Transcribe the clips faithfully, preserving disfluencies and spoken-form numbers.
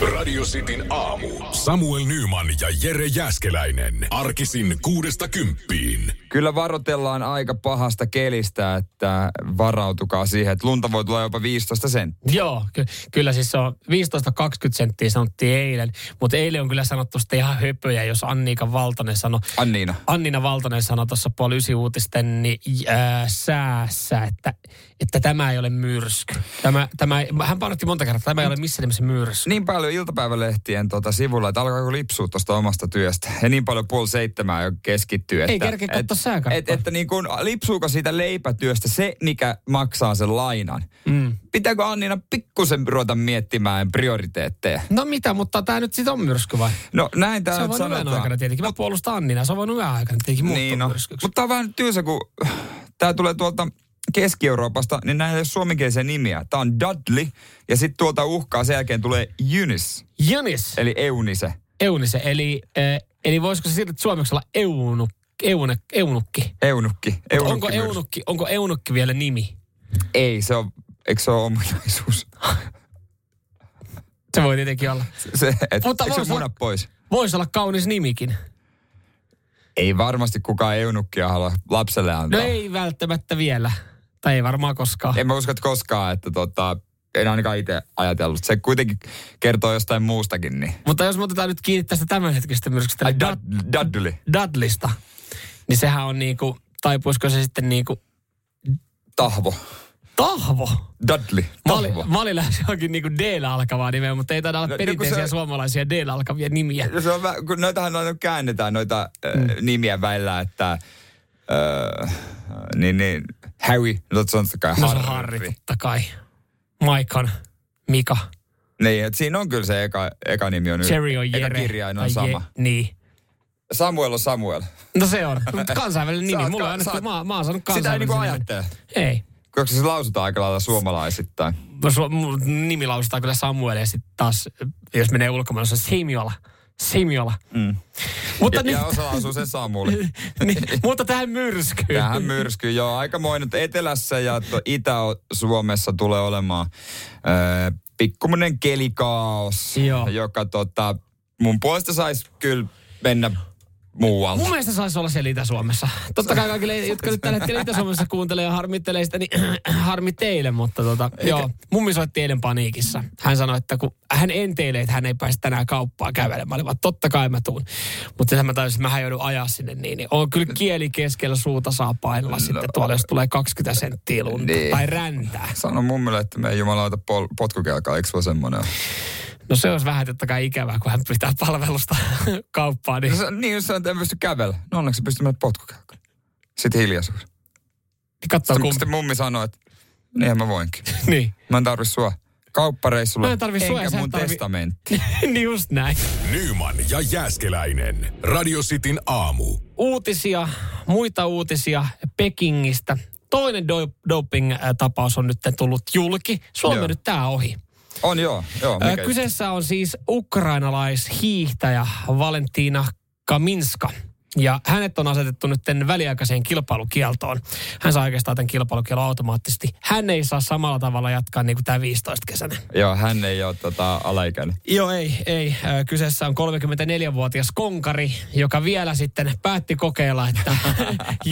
Radio Cityn aamu. Samuel Nyyman ja Jere Jäskeläinen. Arkisin kuudesta kymppiin. Kyllä varoitellaan aika pahasta kelistä, että varautukaa siihen, että lunta voi tulla jopa viisitoista senttiä. Joo, ky- kyllä siis se on viisitoista kaksikymmentä senttiä sanottiin eilen. Mutta eilen on kyllä sanottu sitten ihan höpöjä, jos Anniika Valtanen sanoi. Anniina. Annina Valtanen sanoi tuossa puoli ysi uutisten niin, äh, säässä, että, että tämä ei ole myrsky. Tämä, tämä, hän painotti monta kertaa, että tämä ei ole missään nimessä myrsky. Niin paljon iltapäivälehtien tuota sivulla, että alkaako lipsua tuosta omasta työstä. Ja niin paljon puoli seitsemää jo keskittyy. Että, ei kerkeä katsoa sääkarttaa. Että, että niin kun, lipsuuko siitä leipätyöstä se, mikä maksaa sen lainan? Mm. Pitääkö Annina pikkusen ruveta miettimään prioriteetteja? No mitä, mutta tämä nyt sitten on myrsky vai? No näin tämä sanotaan. Se on voinut yön aikana tietenkin. Mä puolustan Anninaa, se on voinut yön aikana tietenkin muuttua niin, no, myrskyksi. Mutta tämä on vähän tylsä, kun tämä tulee tuolta Keski-Euroopasta, niin näin ei ole suomenkielisiä nimiä. Tämä on Dudley, ja sitten tuolta uhkaa sen jälkeen tulee Eunice. Eunice. Eli Eunice. Eunice, eli, eh, eli voisiko se silti suomeksi olla eunu, eune, Eunukki? Eunukki. Eunukki onko, eunukki, onko Eunukki vielä nimi? Ei, se on, eikö se ole ominaisuus? Se voi tietenkin olla. Se, se, et, mutta eikö se muna pois? Voisi olla kaunis nimikin. Ei varmasti kukaan eunukkia halua lapselle antaa. No ei välttämättä vielä. Tai ei varmaan koskaan. En mä usko, että koskaan, että tota, en ainakaan itse ajatellut. Se kuitenkin kertoo jostain muustakin. Niin. Mutta jos me otetaan nyt kiinni tästä tämän hetkestä myrskystä. Ai, Dud- Dudley. Dudleysta. Niin sehän on niinku, taipuisiko se sitten niinku... Tahvo. Tahvo? Dudley. Tahvo. Mä olin lähes johonkin niinku D-llä alkavaa nimeä, mutta ei taida olla no, perinteisiä no, suomalaisia D-llä alkavia nimiä. No, se on, kun noitahan aina käännetään noita mm. äh, nimiä välillä, että... Äh, niin, niin... Harry, no se on totta kai Harry. No se on Harry, totta kai. Maikan, Mika. Niin, että siinä on kyllä se eka, eka nimi on... Jerry on Jere. Eka kirjain on sama. Je, niin. Samuel on Samuel. No se on, mutta kansainvälinen nimi. Saat, mulla on aina, saat, mä, mä oon saanut kansainvälinen nimi. Sitä ei niinku ajattele. Ei. Koska se lausutaan aika lailla suomalaisittain? Nimi lausutaan kyllä Samuel ja sitten taas, jos menee ulkomaan, se on Simiola. Simiola. Mm. Mutta ja, nyt... ja osa asuu sen Samuli. Niin, mutta tähän myrskyyn. Tähän myrskyyn, joo. Aikamoinen etelässä ja Itä-Suomessa tulee olemaan äh, pikkuminen kelikaos, joo, joka tota, mun puolesta saisi kyllä mennä... Muualta. Mun mielestä saisi olla siellä Itä-Suomessa. Totta kai kaikille, jotka nyt tällä hetkellä Itä-Suomessa kuuntelee ja harmittelee sitä, niin harmi teille, mutta tota, joo. Mummi soitti eilen paniikissa. Hän sanoi, että kun hän enteilee, että hän ei pääse tänään kauppaa kävelemään. Mä olin vaan, totta kai mä tuun. Mutta sitten mä taisin, että mähän joudun ajaa sinne niin. niin on kyllä kieli keskellä suuta saa painella no, sitten tuolla, jos tulee kaksikymmentä senttiä lunta niin, tai räntää. Sano mummille, että me ei jumalauta pol- potkukelkaa, eikö se ole semmoinen? No se olisi vähän totta kai ikävää, kun hän pitää palvelusta kauppaan. Niin, no, niin jos en pysty kävellä. No onneksi pysty mennä potkukäyköön. Sitten hiljaisuus. Niin katsotaan kumpi. Sitten mummi sanoi, että niinhän mä voinkin. Niin. Mä en tarvi sua kauppareissulla, mä en tarvi sua, enkä mun tarvi... testamentti. Niin just näin. Nyyman ja Jääskeläinen. Radio Cityn aamu. Uutisia, muita uutisia Pekingistä. Toinen do- doping-tapaus on nyt tullut julki. Suomi joo, nyt tää ohi. On joo, joo. Kyseessä on siis ukrainalaishiihtäjä Valentina Kaminska. Ja hänet on asetettu nyt väliaikaiseen kilpailukieltoon. Hän saa oikeastaan tämän kilpailukielon automaattisesti. Hän ei saa samalla tavalla jatkaa niin kuin tämä viisitoista kesänä. Joo, hän ei ole tota, alaikäinen. Joo, ei, ei. Kyseessä on kolmekymmentäneljävuotias konkari, joka vielä sitten päätti kokeilla, että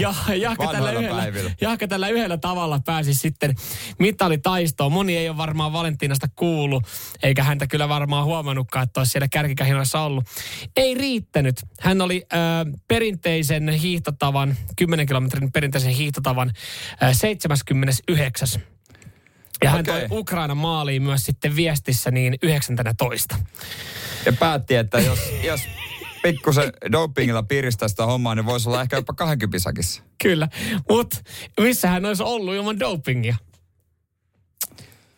ja, jahka, tällä yhdellä, jahka tällä yhdellä tavalla pääsi sitten mitalitaistoon. Moni ei ole varmaan Valentinasta kuullut, eikä häntä kyllä varmaan huomannutkaan, että olisi siellä kärkikähinoissa ollut. Ei riittänyt. Hän oli... Äh, perinteisen hiihtotavan, kymmenen kilometrin perinteisen hiihtotavan seitsemänkymmentäyhdeksän. Ja hän okay. toi Ukraina maaliin myös sitten viestissä niin yhdeksäntoista. Ja päätti, että jos, jos pikkusen dopingilla piristää sitä hommaa, niin voisi olla ehkä jopa kaksikymmentä sakissa. Kyllä, mutta missä hän olisi ollut ilman dopingia?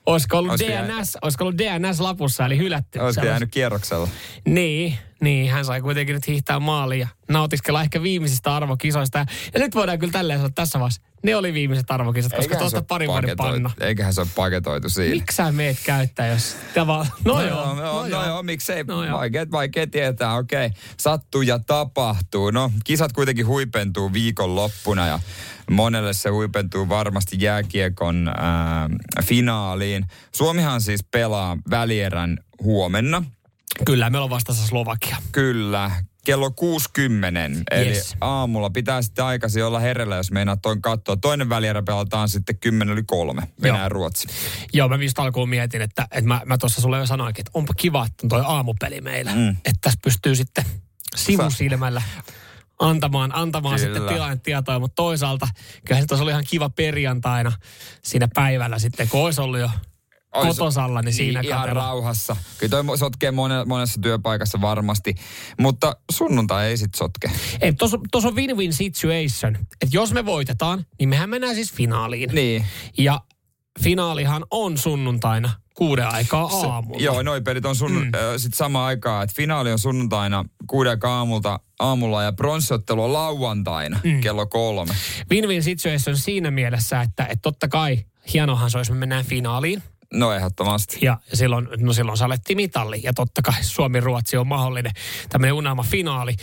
Olisiko ollut, olisiko D N S, jää... olisiko ollut D N S-lapussa, eli hylätty. Olisiko jäänyt kierroksella. Niin. Niin, hän sai kuitenkin nyt hiihtää maaliin ja nautiskella ehkä viimeisistä arvokisoista. Ja nyt voidaan kyllä tälleen sanoa tässä vaiheessa. Ne oli viimeiset arvokisat, koska tuosta parin vuoden panna. Eiköhän se ole paketoitu siinä. Miksi sä meet käyttää, jos... Vaan... No, no joo, no, no joo, joo, miksei. No vaikea, vaikea tietää, okei. Okay. Sattuu ja tapahtuu. No, kisat kuitenkin huipentuu viikonloppuna ja monelle se huipentuu varmasti jääkiekon äh, finaaliin. Suomihan siis pelaa välierän huomenna. Kyllä, meillä on vastassa Slovakia. Kyllä. Kello kuusikymmentä, eli yes. Aamulla pitää sitten aikaisin olla herrellä, jos meinaat toin katsoa. Toinen välierä pelataan sitten kymmenen yli kolme, Venäjä-Ruotsi. Joo. Joo, mä just alkuun mietin, että, että mä, mä tuossa sulle jo sanoinkin, että onpa kiva, että on toi aamupeli meillä. Mm. Että tässä pystyy sitten sivusilmällä antamaan, antamaan sitten tilannetietoja, mutta toisaalta kyllä se tuossa oli ihan kiva perjantaina siinä päivällä sitten, kun olisi ollut jo... kotosalla, niin siinä niin, ihan rauhassa. Kyllä toi sotkee monessa työpaikassa varmasti, mutta sunnuntai ei sit sotke. Ei, tuossa on win-win situation. Että jos me voitetaan, niin mehän mennään siis finaaliin. Niin. Ja finaalihan on sunnuntaina kuuden aikaa aamulla. Se, joo, noi pelit on sunn, mm. äh, sit samaan aikaan, että finaali on sunnuntaina kuuden aikaa aamulta, aamulla ja pronssiottelu on lauantaina mm. kello kolme. Win-win situation siinä mielessä, että et totta kai hienohan se olisi, me mennään finaaliin. No ehdottomasti. Ja silloin, no silloin salettiin mitalli. Ja totta kai Suomi-Ruotsi on mahdollinen tämmöinen unelma finaali.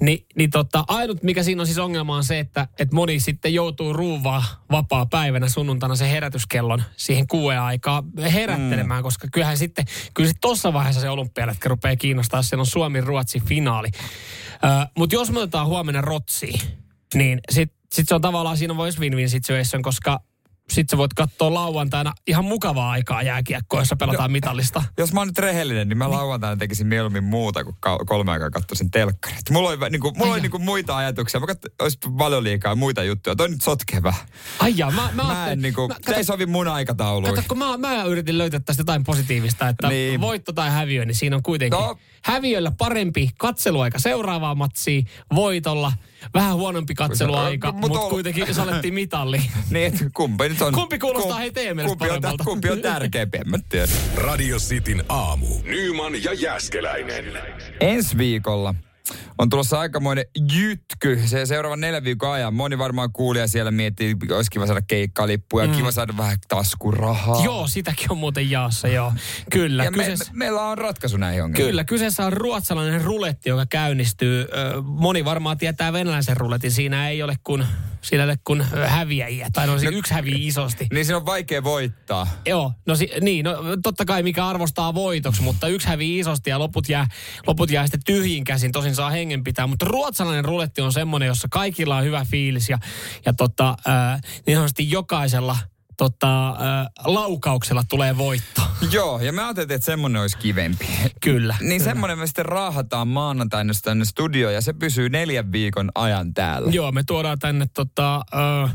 Ni, niin tota, ainut mikä siinä on siis ongelma on se, että et moni sitten joutuu ruuvaa vapaa päivänä sunnuntaina se herätyskellon siihen kuuden aikaa herättelemään. Mm. Koska kyllähän sitten, kyllä sitten tuossa vaiheessa se olympialätkä rupeaa kiinnostaa, siellä on Suomi-Ruotsi-finaali. Ö, mut jos me otetaan huomenna Ruotsiin, niin sitten sit se on tavallaan siinä voisi win-win situation, koska... Sitten sä voit katsoa lauantaina ihan mukavaa aikaa jääkiekkoa, jossa pelataan no, mitallista. Jos mä oon nyt rehellinen, niin mä lauantaina tekisin mieluummin muuta, kun kolme aikaa katsoisin telkkaria. Mulla oli, niin kuin, mulla oli niin kuin muita ajatuksia. Mä katsoin, olisi paljon liikaa muita juttuja. Toi nyt sotkeva. Ai jaa, mä, mä, mä en niin kuin, mä, kato, se ei sovi mun aikatauluun. Kato, kun mä, mä yritin löytää tästä jotain positiivista, että niin. Voitto tai häviö, niin siinä on kuitenkin no. Häviöllä parempi katseluaika seuraavaa matsia, voitolla vähän huonompi katseluaika, no, mutta mut ol... kuitenkin salettiin mitalli. Niin, kumpi nyt on... Kumpi kuulostaa hei teemme paremmalta? Kumpi on tärkeämpi, en mä tiedä. Radio Cityn aamu. Nyyman ja Jäskeläinen. Ensi viikolla on tulossa aikamoinen jytky. Se seuraavan neljän viikon ajan. Moni varmaan kuulija siellä miettii, olisi kiva saada keikkalippuja, mm. kiva saada vähän taskurahaa. Joo, sitäkin on muuten jaassa, joo. Kyllä. Kyseessä... Me, me, meillä on ratkaisu näihin ongelmiin. Kyllä, kyseessä on ruotsalainen ruletti, joka käynnistyy. Moni varmaan tietää venäläisen ruletin. Siinä ei ole kuin, siinä ei ole kuin häviäjiä. Tai no, yksi häviää isosti. Niin siinä on vaikea voittaa. Joo, no si, niin. No, totta kai mikä arvostaa voitoksi, mutta yksi häviää isosti ja loput jää, loput jää sitten tyhjin käsin. Tosin saa hengen pitää, mutta ruotsalainen ruletti on semmoinen, jossa kaikilla on hyvä fiilis ja, ja tota, ää, niin sanotusti jokaisella tota, ää, laukauksella tulee voitto. Joo, ja mä ajattelin, että semmoinen olisi kivempi. Kyllä. Niin kyllä. Semmoinen me sitten raahataan maanantaina tänne studioon ja se pysyy neljän viikon ajan täällä. Joo, me tuodaan tänne tota, ää,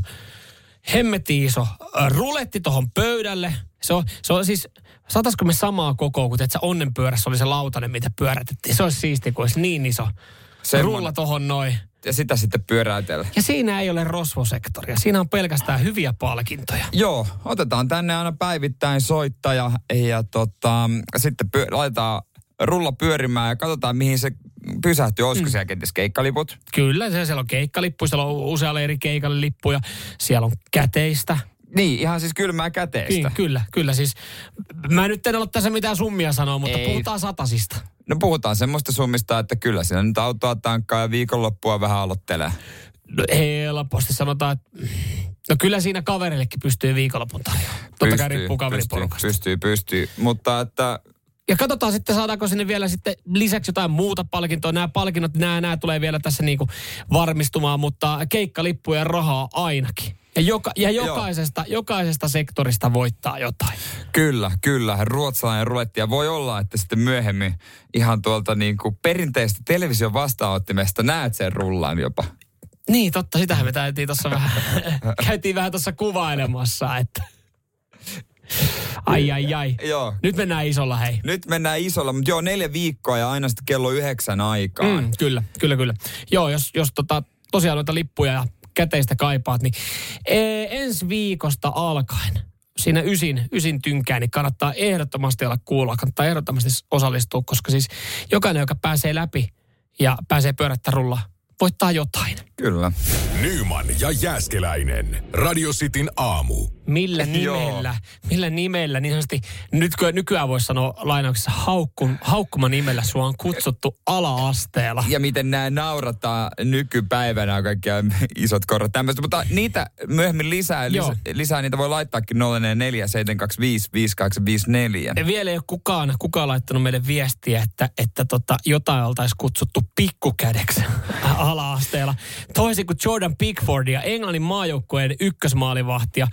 hemmeti iso ää, ruletti tohon pöydälle. Se on, se on siis... Saataisiko me samaa kokoa, kun teetä onnenpyörässä oli se lautanen, mitä pyörätettiin. Se olisi siistiä, kun olisi niin iso. Semmoinen. Rulla tohon noin. Ja sitä sitten pyöräytellä. Ja siinä ei ole rosvosektoria. Siinä on pelkästään hyviä palkintoja. Joo, otetaan tänne aina päivittäin soittaja ja tota, sitten pyö, laitetaan rulla pyörimään ja katsotaan, mihin se pysähtyy. Olisiko mm. siellä kenties keikkaliput? Kyllä, siellä on keikkalippu. Siellä on usealla eri keikkalippuja. Siellä on käteistä. Niin, ihan siis kylmää käteistä. Niin, kyllä, kyllä siis. Mä nyt en ole tässä mitään summia sanoa, mutta ei. Puhutaan satasista. No puhutaan semmoista summista, että kyllä siinä nyt autoa tankkaa ja viikonloppua vähän aloittelee. No helposti sanotaan, että... No kyllä siinä kaverillekin pystyy viikonlopun tarjoamaan. Totta kai riippuu kaveriporukasta. Pystyy, pystyy, pystyy, mutta että... Ja katsotaan sitten, saadaanko sinne vielä sitten lisäksi jotain muuta palkintoa. Nämä palkinnot, nämä, nämä tulee vielä tässä niin kuin varmistumaan, mutta keikkalippuja ja rahaa ainakin. Ja, joka, ja jokaisesta, jokaisesta sektorista voittaa jotain. Kyllä, kyllä. Ruotsalainen ruletti. Ja voi olla, että sitten myöhemmin ihan tuolta niin kuin perinteistä television vastaanottimesta näet sen rullaan jopa. Niin, totta. Sitähän me täytiin tuossa vähän, käytiin vähän tuossa kuvailemassa, että... Ai, ai, ai. Joo. Nyt mennään isolla, hei. Nyt mennään isolla, mutta joo, neljä viikkoa ja aina sitten kello yhdeksän aikaan. Mm, kyllä, kyllä, kyllä. Joo, jos, jos tota, tosiaan noita lippuja ja käteistä kaipaat, niin ee, ensi viikosta alkaen siinä ysin, ysin tynkään, niin kannattaa ehdottomasti olla kuulla, kannattaa ehdottomasti osallistua, koska siis jokainen, joka pääsee läpi ja pääsee pyörättä rullaa, voittaa jotain. Kyllä. Nyyman ja Jääskeläinen. Radio Cityn aamu. Millä nimellä, millä nimellä, niin sanotusti, nytkö, nykyään voisi sanoa lainauksessa haukkun, haukkuma nimellä sua on kutsuttu ala-asteella. Ja miten nämä naurataan nykypäivänä kaikkia isot korot tämmöistä, mutta niitä myöhemmin lisää, lisää, lisää niitä voi laittaakin nolla neljä neljä seitsemän kaksi viisi viisi kahdeksan viisi neljä. Vielä ei ole kukaan, kukaan laittanut meille viestiä, että, että tota, jotain oltaisiin kutsuttu pikkukädeksi ala-asteella. Toisin kuin Jordan Pickfordia, Englannin maajoukkueen ykkösmaalivahtia.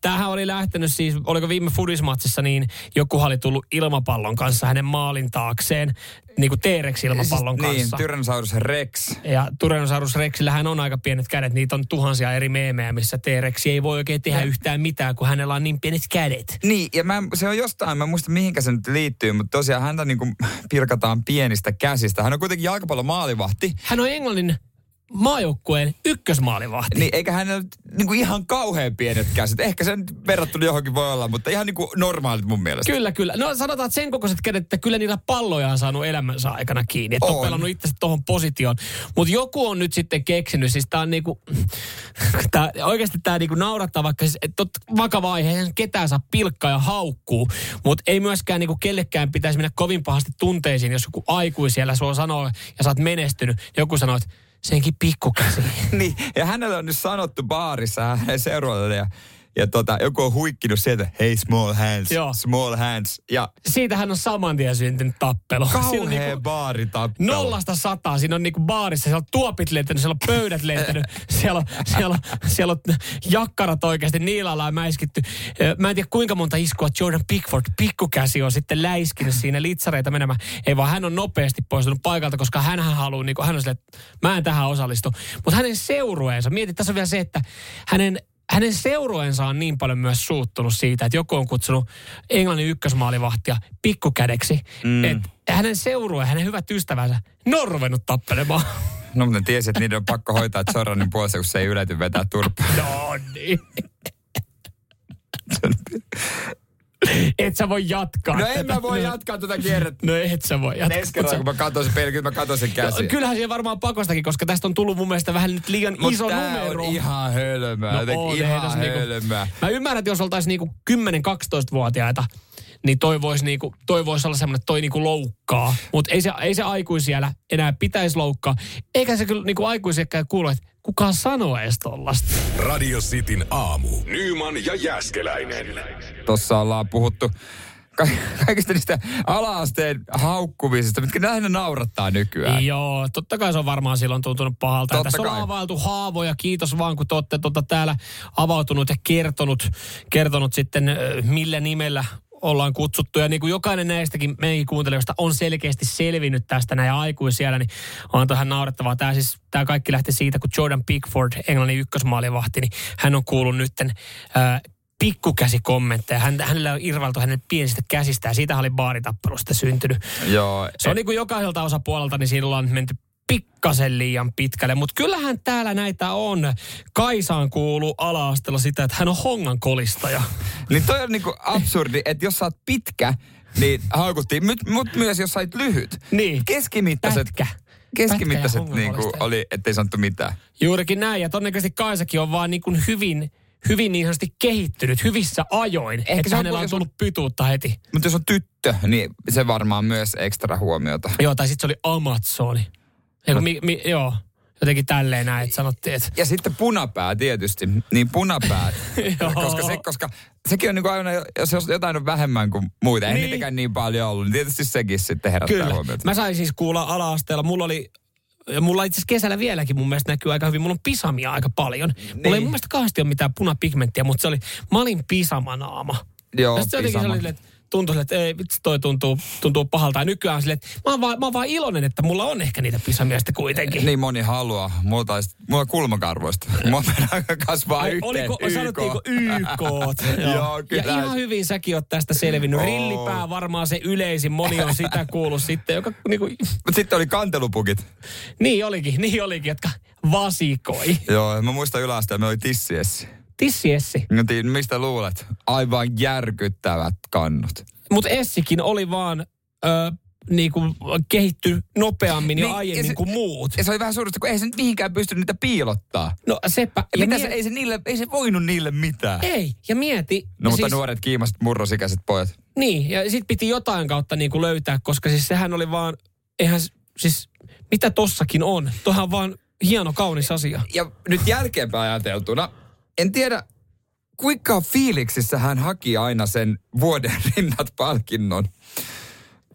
Tämähän oli lähtenyt siis, oliko viime fudismatsissa, niin joku oli tullut ilmapallon kanssa hänen maalin taakseen, niin kuin T-Rex-ilmapallon siis, kanssa. Niin, Tyrannosaurus Rex. Ja Tyrannosaurus Rexillähän on aika pienet kädet, niitä on tuhansia eri meemejä, missä T-Rex ei voi oikein tehdä yhtään mitään, kun hänellä on niin pienet kädet. Niin, ja mä, se on jostain, mä en muista mihinkä se nyt liittyy, mutta tosiaan häntä niin kuin pilkataan pienistä käsistä. Hän on kuitenkin jalkapallon maalivahti. Hän on Englannin maajoukkueen ykkösmaalivahti. Niin, eikä hänellä niinku ihan kauhean pienet käsit. Ehkä sen verrattuna johonkin voi olla, mutta ihan niinku normaalit mun mielestä. Kyllä, kyllä. No sanotaan, että sen kokoiset kädet, että kyllä niillä palloja on saanut elämänsä aikana kiinni. Että on, on pelannut itse tohon positioon. Mutta joku on nyt sitten keksinyt, siis tää on niinku, tää, oikeasti tää niinku naurattaa, vaikka siis, että vakava aihe, eihän ketään saa pilkkaa ja haukkuu. Mutta ei myöskään niinku kellekään pitäisi mennä kovin pahasti tunteisiin, jos joku aikuisiellä sua sanoo ja sä oot menestynyt. Joku sanoo, että senkin pikkukäsi. Niin, ja hänellä on nyt sanottu baarissa hänen seuraavalle ja, ja tota, joku on huikkinut sieltä, hei small hands, joo, small hands. Ja siitähän on saman tien syntynyt tappelu. Kauhea niinku baaritappelu. Nollasta sataa, siinä on niinku baarissa, siellä on tuopit lentänyt, siellä on pöydät lentänyt, siellä on, siellä, on, siellä on jakkarat oikeasti niilalla ja mäiskitty. Mä en tiedä kuinka monta iskua Jordan Pickford pikkukäsi on sitten läiskinyt siinä litsareita menemään. Ei vaan hän on nopeasti poistunut paikalta, koska hänhän haluaa, niinku, hän on silleen, että mä en tähän osallistu. Mutta hänen seurueensa, mietit, tässä on vielä se, että hänen Hänen seurueensa on niin paljon myös suuttunut siitä, että joku on kutsunut Englannin ykkösmaalivahtia pikkukädeksi. Mm. Että hänen seurueen, hänen hyvät ystävänsä, ne on ruvennut tappelemaan. No, mutta tiesi, että niiden on pakko hoitaa Jordanin puolesta, kun se ei ylety vetää turpaa. No niin. Et sä voi jatkaa. No en mä voi jatkaa tätä tuota kierrettä. No et sä voi jatkaa. Ensi kerran, kun mä katon sen pelin, mä katon sen käsiä. No, kyllähän siellä varmaan pakostakin, koska tästä on tullut mun mielestä vähän nyt liian mut iso numero. On ihan hölmää. No on, ihan hölmää. Niinku, mä ymmärrän, että jos oltaisiin niinku kymmenen kaksitoista-vuotiaita, niin toi voisi niinku, toi vois olla semmoinen, että toi niinku loukkaa. Mutta ei se, ei se aikuisiellä enää pitäisi loukkaa. Eikä se kyllä niinku aikuisielläkään kuulu, että kukaan sanoo edes tollasta. Radio Cityn aamu. Nyyman ja Jääskeläinen. Tossa ollaan puhuttu ka- kaikista niistä ala-asteen haukkumisista, mitkä lähinnä naurattaa nykyään. Joo, totta kai se on varmaan silloin tuntunut pahalta. Totta tässä kai on availtu haavoja. Kiitos vaan, kun te olette tota täällä avautunut ja kertonut, kertonut sitten, millä nimellä ollaan kutsuttu, ja niin kuin jokainen näistäkin meidän kuuntelijoista on selkeästi selvinnyt tästä näin aikuisiellä, niin on toihan naurettavaa. Tämä siis, tämä kaikki lähti siitä, kun Jordan Pickford, Englannin ykkösmaalivahti, niin hän on kuullut nytten äh, pikkukäsikommentteja. Hän, hänellä on irvailtu hänen pienistä käsistään. Siitähän oli baaritappelusta syntynyt. Joo. Se on niin kuin jokaiselta osapuolelta, niin siinä ollaan menty pikkasen liian pitkälle, mutta kyllähän täällä näitä on. Kaisaan kuuluu ala-asteella sitä, että hän on hongan kolistaja. Niin toi on niinku absurdi, että jos sä oot pitkä, niin haukuttiin, mutta myös jos sä oot lyhyt. Niin. Keskimittaiset. Pätkä. Keskimittaiset niinku oli, ettei sanottu mitään. Juurikin näin, ja todennäköisesti Kaisakin on vaan niinku hyvin, hyvin niin sanotusti kehittynyt, hyvissä ajoin. Ehkä että hänellä on tullut pituutta heti. Mutta jos on tyttö, niin se varmaan myös ekstra huomiota. Joo, tai sitten se oli Amazoni. Eiku, mi, mi, joo, jotenkin tälleen näin, että sanottiin, että ja sitten punapää tietysti, niin punapää, koska, se, koska sekin on niin kuin aina, jos jotain on vähemmän kuin muita, niin ei niitäkään niin paljon ollut, niin tietysti sekin sitten herättää kyllä huomiota. Mä sain siis kuulla ala-asteella, mulla oli, mulla itse asiassa kesällä vieläkin mun mielestä näkyy aika hyvin, mulla on pisamia aika paljon. Niin. Mulla ei mun mielestä kauheasti ole mitään punapigmenttiä, mutta se oli, mä olin pisamanaama. Joo, pisama. Jotenkin se oli, että tuntuu silleen, että ei vitsi, toi tuntuu, tuntuu pahalta. Ja nykyään silleen, että mä oon, vaan, mä oon vaan iloinen, että mulla on ehkä niitä pisamiestä kuitenkin. Niin moni haluaa. Mulla, taisi, mulla on kulmakarvoista. Mulla kasvaa yhteen. Oliko, Y K. Sanottiinko Y K? Joo, kyllä. Ja ihan hyvin säkin oot tästä selvinnyt. Oh. Rillipää varmaan se yleisin. Moni on sitä kuullut sitten. Joka, niin kuin mutta sitten oli kantelupukit. Niin olikin, niin olikin, jotka vasikoi. Joo, mä muistan yläasteella, me oli tissiessi. Tissi Essi. No tii, mistä luulet? Aivan järkyttävät kannut. Mut Essikin oli vaan... Ö, niin kuin kehittyy nopeammin ja niin, aiemmin se, kuin muut. Ja se oli vähän suurista, kun ei se nyt mihinkään pystynyt niitä piilottaa. No sepä. Mitä miet... se, ei, se niille, ei se voinut niille mitään. Ei, ja mieti. No mutta siis... nuoret kiimaset murrosikäiset pojat. Niin, ja sit piti jotain kautta niin kuin löytää, koska siis sehän oli vaan, eihän siis, mitä tossakin on? Tuohan vaan hieno, kaunis asia. Ja nyt jälkeenpäin ajateltuna, en tiedä, kuinka fiiliksissä hän haki aina sen vuoden rinnat-palkinnon.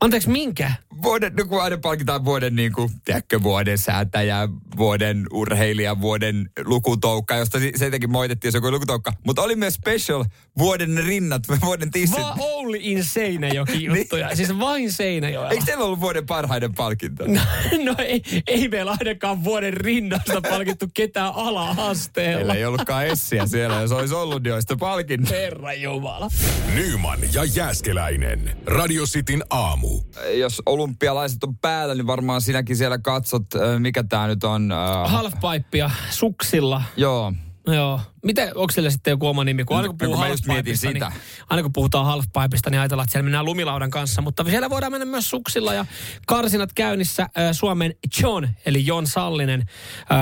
Anteeksi, minkä? Vuoden, no kun aina palkitaan vuoden niin kuin, tiedätkö, vuoden säätäjä, vuoden urheilija, vuoden lukutoukka, josta seitäkin moitettiin, jos joku lukutoukka. Mutta oli myös special vuoden rinnat, vuoden tissit. Vaan only in Seinäjoki juttuja, niin. Siis vain Seinäjoella. Eikö teillä ollut vuoden parhaiden palkinto? No, no ei, ei meillä ainakaan vuoden rinnasta palkittu ketään ala-asteella. Meillä ei ollutkaan Essiä siellä, jos olisi ollut, niin olisi palkinto. Herranjumala. Nyyman ja Jääskeläinen. Radio Cityn aamu. Jos olympialaiset on päällä, niin varmaan sinäkin siellä katsot, mikä tää nyt on. Uh... Halfpipea suksilla. Joo. Joo. Miten, onko siellä sitten joku oma nimi? Kun aina kun, puhutaan halfpipeista, niin, aina kun puhutaan halfpipeista, niin ajatellaan, että siellä mennään lumilaudan kanssa. Mutta siellä voidaan mennä myös suksilla ja karsinat käynnissä. Suomen John, eli Jon Sallinen,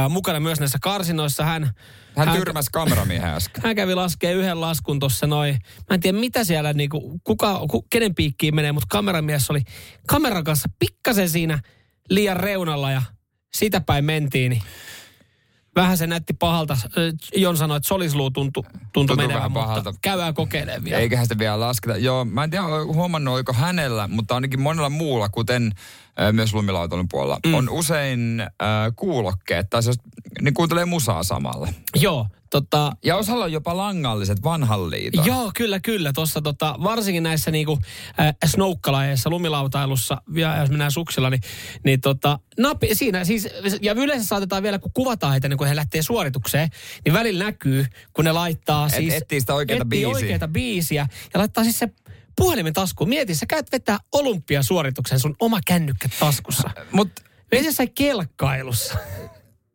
mukana myös näissä karsinoissa. Hän, hän, hän tyrmäsi kameramiehen äsken. Hän kävi laskee yhden laskun tuossa noin. Mä en tiedä, mitä siellä, niin kuin, kuka, kenen piikkiin menee, mutta kameramies oli kameran kanssa pikkasen siinä liian reunalla ja sitä päin mentiin. Niin. Vähän se näytti pahalta. Jon sanoi, että solisluu tuntui tuntu menevän, mutta käydään kokeilemaan vielä. Eiköhän sitä vielä lasketa. Joo, mä en tiedä, huomannut, oliko hänellä, mutta ainakin monella muulla, kuten äh, myös lumilautailun puolella, mm. on usein äh, kuulokkeet, tai siis ne kuuntelee musaa samalla. Joo. Tota, ja osalla on jopa langalliset vanhan liiton. Joo, kyllä, kyllä. Tuossa tota, varsinkin näissä niinku, äh, snoukkalajeissa, lumilautailussa, ja jos mennään suksilla, niin, niin tota, napi, siinä siis, ja yleensä saatetaan vielä, kun kuvataan heitä, niin kun he lähtee suoritukseen, niin välillä näkyy, kun ne laittaa siis... Et, etsii sitä oikeata biisiä. oikeata biisiä, ja laittaa siis se puhelimen taskuun. Mieti, sä käyt vetää olympiasuorituksen sun oma kännykkä taskussa. Mut... Mieti jossain kelkkailussa.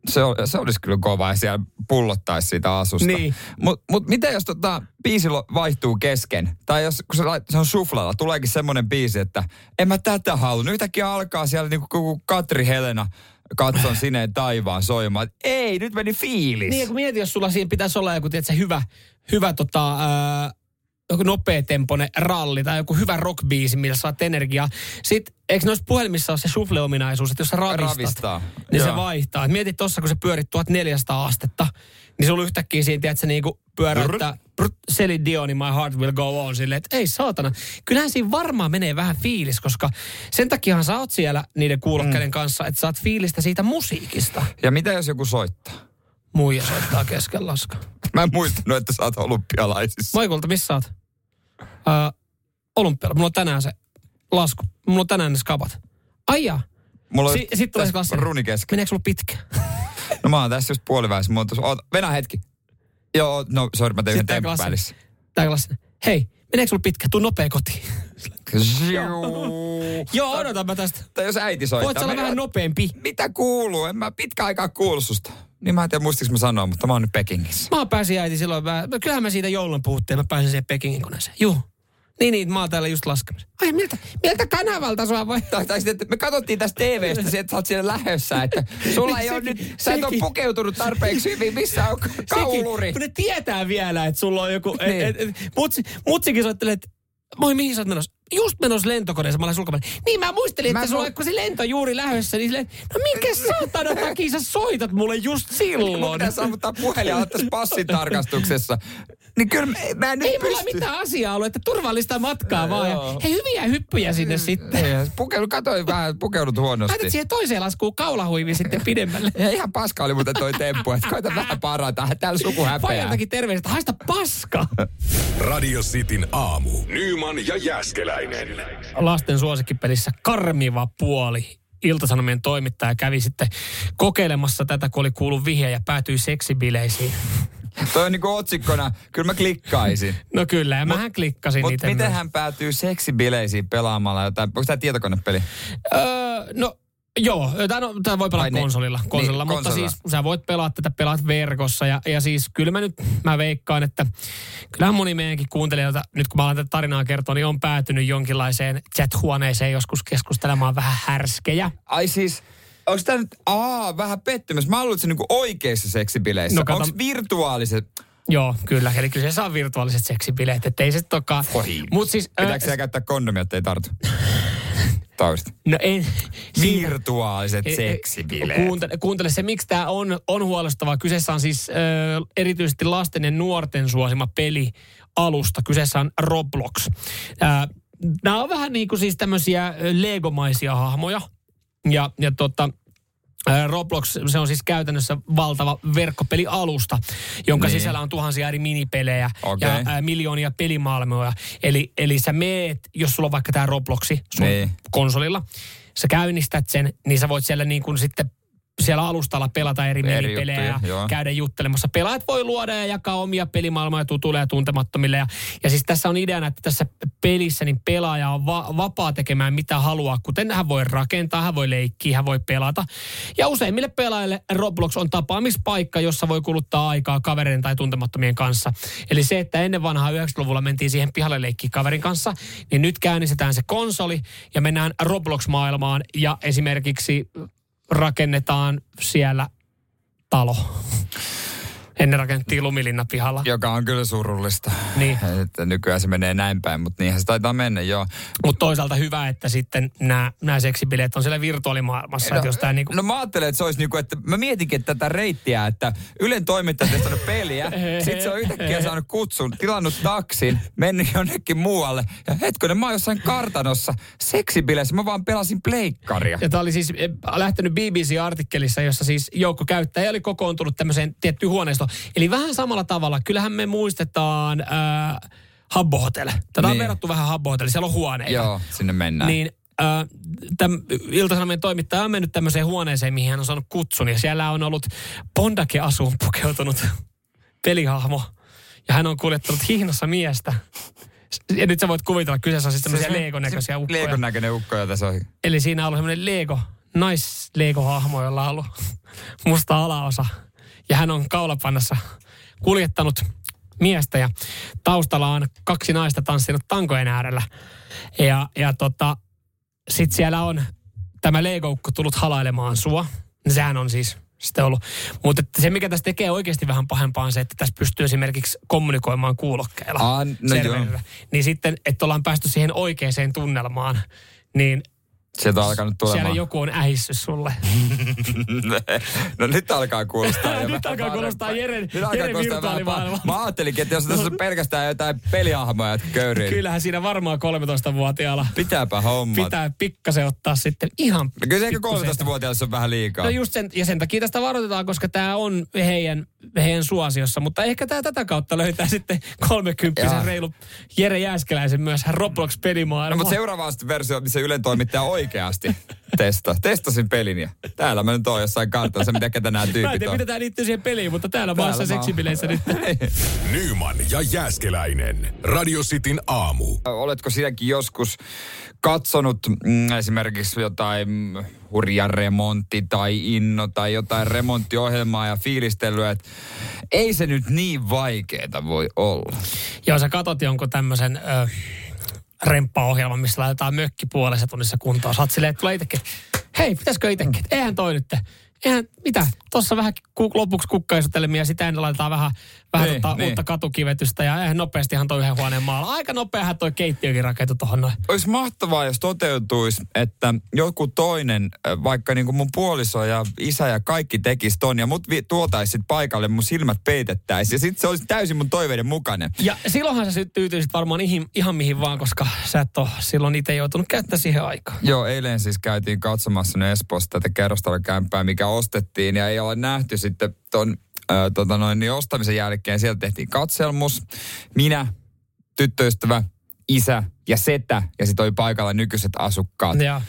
Se, ol, se olisi kyllä kova ja siellä pullottaisi siitä asusta. Niin. Mutta mut mitä jos tota, biisi vaihtuu kesken? Tai jos kun se, se on suflalla, tuleekin semmoinen biisi, että en mä tätä halua. Nyt yhtäkkiä alkaa siellä niin kuin Katri Helena katson sineen taivaan soimaan. Ei, nyt meni fiilis. Niin, kun mieti, jos sulla siinä pitäisi olla joku tiedätkö, hyvä, hyvä tota, ää, joku nopeatempoinen ralli tai joku hyvä rockbiisi, millä saat energiaa. Sitten eikö noissa puhelimissa ole se sufle-ominaisuus, että jos sä ravistat, Ravistaa. niin Joo. se vaihtaa. Et mieti tuossa, kun se pyörit tuhatneljäsataa astetta, niin sulla yhtäkkiä siinä, tiedät, se niinku pyöräyttää Celine Dionin My Heart Will Go On silleen, että ei saatana. Kyllähän siinä varmaan menee vähän fiilis, koska sen takiahan sä oot siellä niiden kuulokkeiden mm. kanssa, että saat fiilistä siitä musiikista. Ja mitä jos joku soittaa? Muija soittaa kesken laska. Mä en muistanut, että sä oot olympialaisissa. Maikulta, missä sä oot? Uh, Olympialla. Mulla on tänään se lasku. Mulla on tänään ne skabat. Ai jaa. Mulla on si- sit tässä runi kesken. Meneekö mulla pitkä? No mä oon tässä just puoliväessä. Mä oon tuossa. Venä hetki. Joo, no sorry, mä tein yhden temppu välissä. Tää klassinen. Hei, meneekö mulla pitkä? Tuu nopea kotiin. Joo, odotan mä tästä. Tai jos äiti soittaa. Voit sä olla vähän nopeampi. Mitä kuuluu? En mä pitkä aikaa kuulu susta. Niin mä en tiedä muistiks mä sanoa, mutta mä oon nyt Pekingissä. Mä pääsin äiti silloin. Mä, kyllähän mä siitä joulun puhuttiin. Mä pääsin siihen Pekingin koneeseen. Juu. Niin, niin, mä oon täällä just laskemassa. Ai, miltä, miltä kanavalta sua voi... Tai sitten, että me katsottiin tästä T V:stä, että sä oot siellä lähössä, että sulla ei ole nyt... Sä et ole pukeutunut tarpeeksi hyvin, missä on kauluri. Sekin, kun ne tietää vielä, että sulla on joku... Niin. Et, et, et, mutsi, mutsikin soittelee, että moi, mihin sä oot menossa? Just menossa lentokoneessa, mä olen sulkamaan. Niin, mä muistelin, mä että sulla on kun se lento juuri lähössä, niin silleen, no minkä saatana takia sä soitat mulle just silloin? Mun pitää saavuttaa puhelin olla tässä passintarkastuksessa. Niin kyllä mä en nyt Ei pysty. Mulla mitään asiaa ollut, että turvallista matkaa no, vaan. Ja, hei, hyviä hyppyjä sinne sitten. Pukeudut, katoin vähän, pukeudut huonosti. Päätit siihen toiseen laskuun kaulahuiviin sitten pidemmälle. Ja ihan paska oli muuten toi temppu, että koita vähän parata. Täällä suku häpeää. Vajaltakin terveiset, haista paska. Radio Cityn aamu. Nyyman ja Jääskeläinen. Lasten suosikkipelissä karmiva puoli. Ilta-Sanomien toimittaja kävi sitten kokeilemassa tätä, kun oli kuullut vihjeä ja päätyi seksibileisiin. Toi on niin kuin otsikkona, kyllä mä klikkaisin. No kyllä, ja mähän klikkasin niitä. Mutta miten hän päätyy seksibileisiin pelaamalla jotain, onko tämä tietokonepeli? Öö, no Joo, tämä voi pelata ne, konsolilla, konsolilla niin, mutta konsolilla. Siis sä voit pelata tätä, pelaat verkossa ja, ja siis kyllä mä nyt, mä veikkaan, että kyllähän moni meidänkin kuuntelijoita, nyt kun mä alan tätä tarinaa kertoa, niin on päätynyt jonkinlaiseen chat-huoneeseen joskus keskustelemaan vähän härskejä. Ai siis... Onko tämä nyt, aa, vähän pettymys. Mä haluan, että se niinku oikeissa seksibileissä. No, onko virtuaaliset? Joo, kyllä. Eli kyllä se saa virtuaaliset seksibileet, ettei se tokaan. Mut siis... Pitääkö äh, käyttää kondomia, ettei tartu? Tausta. No en... Virtuaaliset siinä, seksibileet. Kuuntele, kuuntele se, miksi tämä on, on huolestavaa. Kyseessä on siis äh, erityisesti lasten ja nuorten suosima pelialusta. Kyseessä on Roblox. Äh, nämä on vähän niin kuin siis tämmöisiä legomaisia hahmoja. Ja, ja tota, Roblox, se on siis käytännössä valtava verkkopelialusta, jonka niin. sisällä on tuhansia eri minipelejä okay. ja ä, miljoonia pelimaailmoja. Eli, eli sä meet, jos sulla on vaikka tää Robloxi sun niin. konsolilla, sä käynnistät sen, niin sä voit siellä niin kuin sitten siellä alustalla pelata eri, eri minipelejä juttuja, ja käydä juttelemassa. Pelaajat voi luoda ja jakaa omia pelimaailmoja tutuille ja tuntemattomille. Ja, ja siis tässä on ideana, että tässä pelissä niin pelaaja on va- vapaa tekemään mitä haluaa, kuten hän voi rakentaa, hän voi leikkiä, hän voi pelata. Ja useimmille pelaajille Roblox on tapaamispaikka, jossa voi kuluttaa aikaa kavereiden tai tuntemattomien kanssa. Eli se, että ennen vanhaa yhdeksänkymmentäluvulla mentiin siihen pihalle leikkiin kaverin kanssa, niin nyt käynnistetään se konsoli ja mennään Roblox-maailmaan ja esimerkiksi... rakennetaan siellä talo. Ennen rakennettiin Lumilinna pihalla. Joka on kyllä surullista. Niin. Että nykyään se menee näin päin, mutta niinhän se taitaa mennä, joo. Mutta toisaalta hyvä, että sitten nämä seksibileet on siellä virtuaalimaailmassa. No, että niinku... no mä ajattelen, että se olisi niinku, että mä mietinkin tätä reittiä, että Ylen toimittajat on saanut peliä, sit se on yhtäkkiä saanut kutsun, tilannut taksin, mennyt jonnekin muualle. Ja hetkinen, mä oon jossain kartanossa seksibileissä, mä vaan pelasin pleikkaria. Ja tää oli siis lähtenyt B B C-artikkelissa, jossa siis joukko käyttäjä oli kokoontunut tämmöiseen tiettyyn huoneistoon. Eli vähän samalla tavalla. Kyllähän me muistetaan äh, Habbo Hotel. Tätä niin. on verrattu vähän Habbo Hotel. Siellä on huoneita. Joo, sinne mennään. Niin, äh, tämän Ilta-Sanomien toimittaja on mennyt tämmöiseen huoneeseen, mihin hän on saanut kutsun. Ja siellä on ollut Bondage-asuun pukeutunut pelihahmo. Ja hän on kuljettanut hihnassa miestä. Ja nyt sä voit kuvitella, kyseessä on siis tämmöisiä Lego-näköisiä ukkoja. Lego-näköinen ukkoja tässä on. Eli siinä on ollut semmoinen Lego, nais-Lego-hahmo, jolla on ollut musta alaosa. Ja hän on kaulapannassa kuljettanut miestä ja taustalla on kaksi naista tanssinut tankojen äärellä. Ja, ja tota, sit siellä on tämä Lego-ukko tullut halailemaan sua. Sehän on siis sitten ollut. Mutta se, mikä tässä tekee oikeasti vähän pahempaa, on se, että tässä pystyy esimerkiksi kommunikoimaan kuulokkeilla. Aa, no niin sitten, että ollaan päästy siihen oikeaan tunnelmaan, niin... Sieltä on alkanut tulemaan. Siellä joku on ähissyt sulle. No nyt alkaa kuulostaa. Nyt alkaa kuulostaa Jeren virtuaalimaailma. Mä ajattelinkin, että jos tässä on pelkästään jotain pelihahmoja, jotka köyriin. Kyllähän siinä varmaan kolmetoistavuotiaalla. Pitääpä hommat. Pitää pikkasen ottaa sitten ihan... Kyllä se ehkä kolmetoistavuotiaalla se on vähän liikaa. No just sen, ja sen takia tästä varoitetaan, koska tää on heidän, heidän suosiossa. Mutta ehkä tää tätä kautta löytää sitten kolmekymppisen reilu Jere Jäskeläisen myös Roblox-pelimaailma. No mutta seuraava versio, missä Ylen toimittaja on oikeasti. Testa. Testasin pelin ja täällä mä nyt oon jossain kartassa, mitä ketä nää tyypit on. Mä en tiedä, mitä tää liittyy siihen peliin, mutta täällä, täällä maassa seksibileissä nyt. Nyyman ja Jääskeläinen. Radio Cityn aamu. Oletko sinäkin joskus katsonut mm, esimerkiksi jotain Hurja remontti tai Inno tai jotain remonttiohjelmaa ja fiilistellyt, että ei se nyt niin vaikeeta voi olla? Joo, sä katot jonkun tämmösen... Ö, remppaohjelma, missä laitetaan mökki puolessa tunnissa kuntoon. Sä oot silleen, että tulee itsekin, hei, pitäisikö itsekin? Eihän toi nyt. Eihän, mitä? Tuossa vähän ku, lopuksi kukkaisutelmia, sitä ennen laitetaan vähän, vähän niin, tota, niin. uutta katukivetystä ja eihän nopeastihan toi yhden huoneen maalla. Aika nopeahan toi keittiökin rakentui tuohon noin. Olisi mahtavaa, jos toteutuisi, että joku toinen, vaikka niin kuin mun puoliso ja isä ja kaikki tekisi ton ja mut vi- tuotaisi sit paikalle, mun silmät peitettäisiin ja sit se olisi täysin mun toiveiden mukainen. Ja silloinhan sä tyytyisit varmaan ihan, ihan mihin vaan, koska sä et ole silloin itse joutunut käyttää siihen aikaan. Joo, eilen siis käytiin katsomassa nyt Espoosta tätä kerrostalokämpää, mikä ostettiin ja ei ole nähty sitten ton äh, tota noin, niin ostamisen jälkeen. Sieltä tehtiin katselmus. Minä, tyttöystävä, isä ja setä ja sitten oli paikalla nykyiset asukkaat. Ja.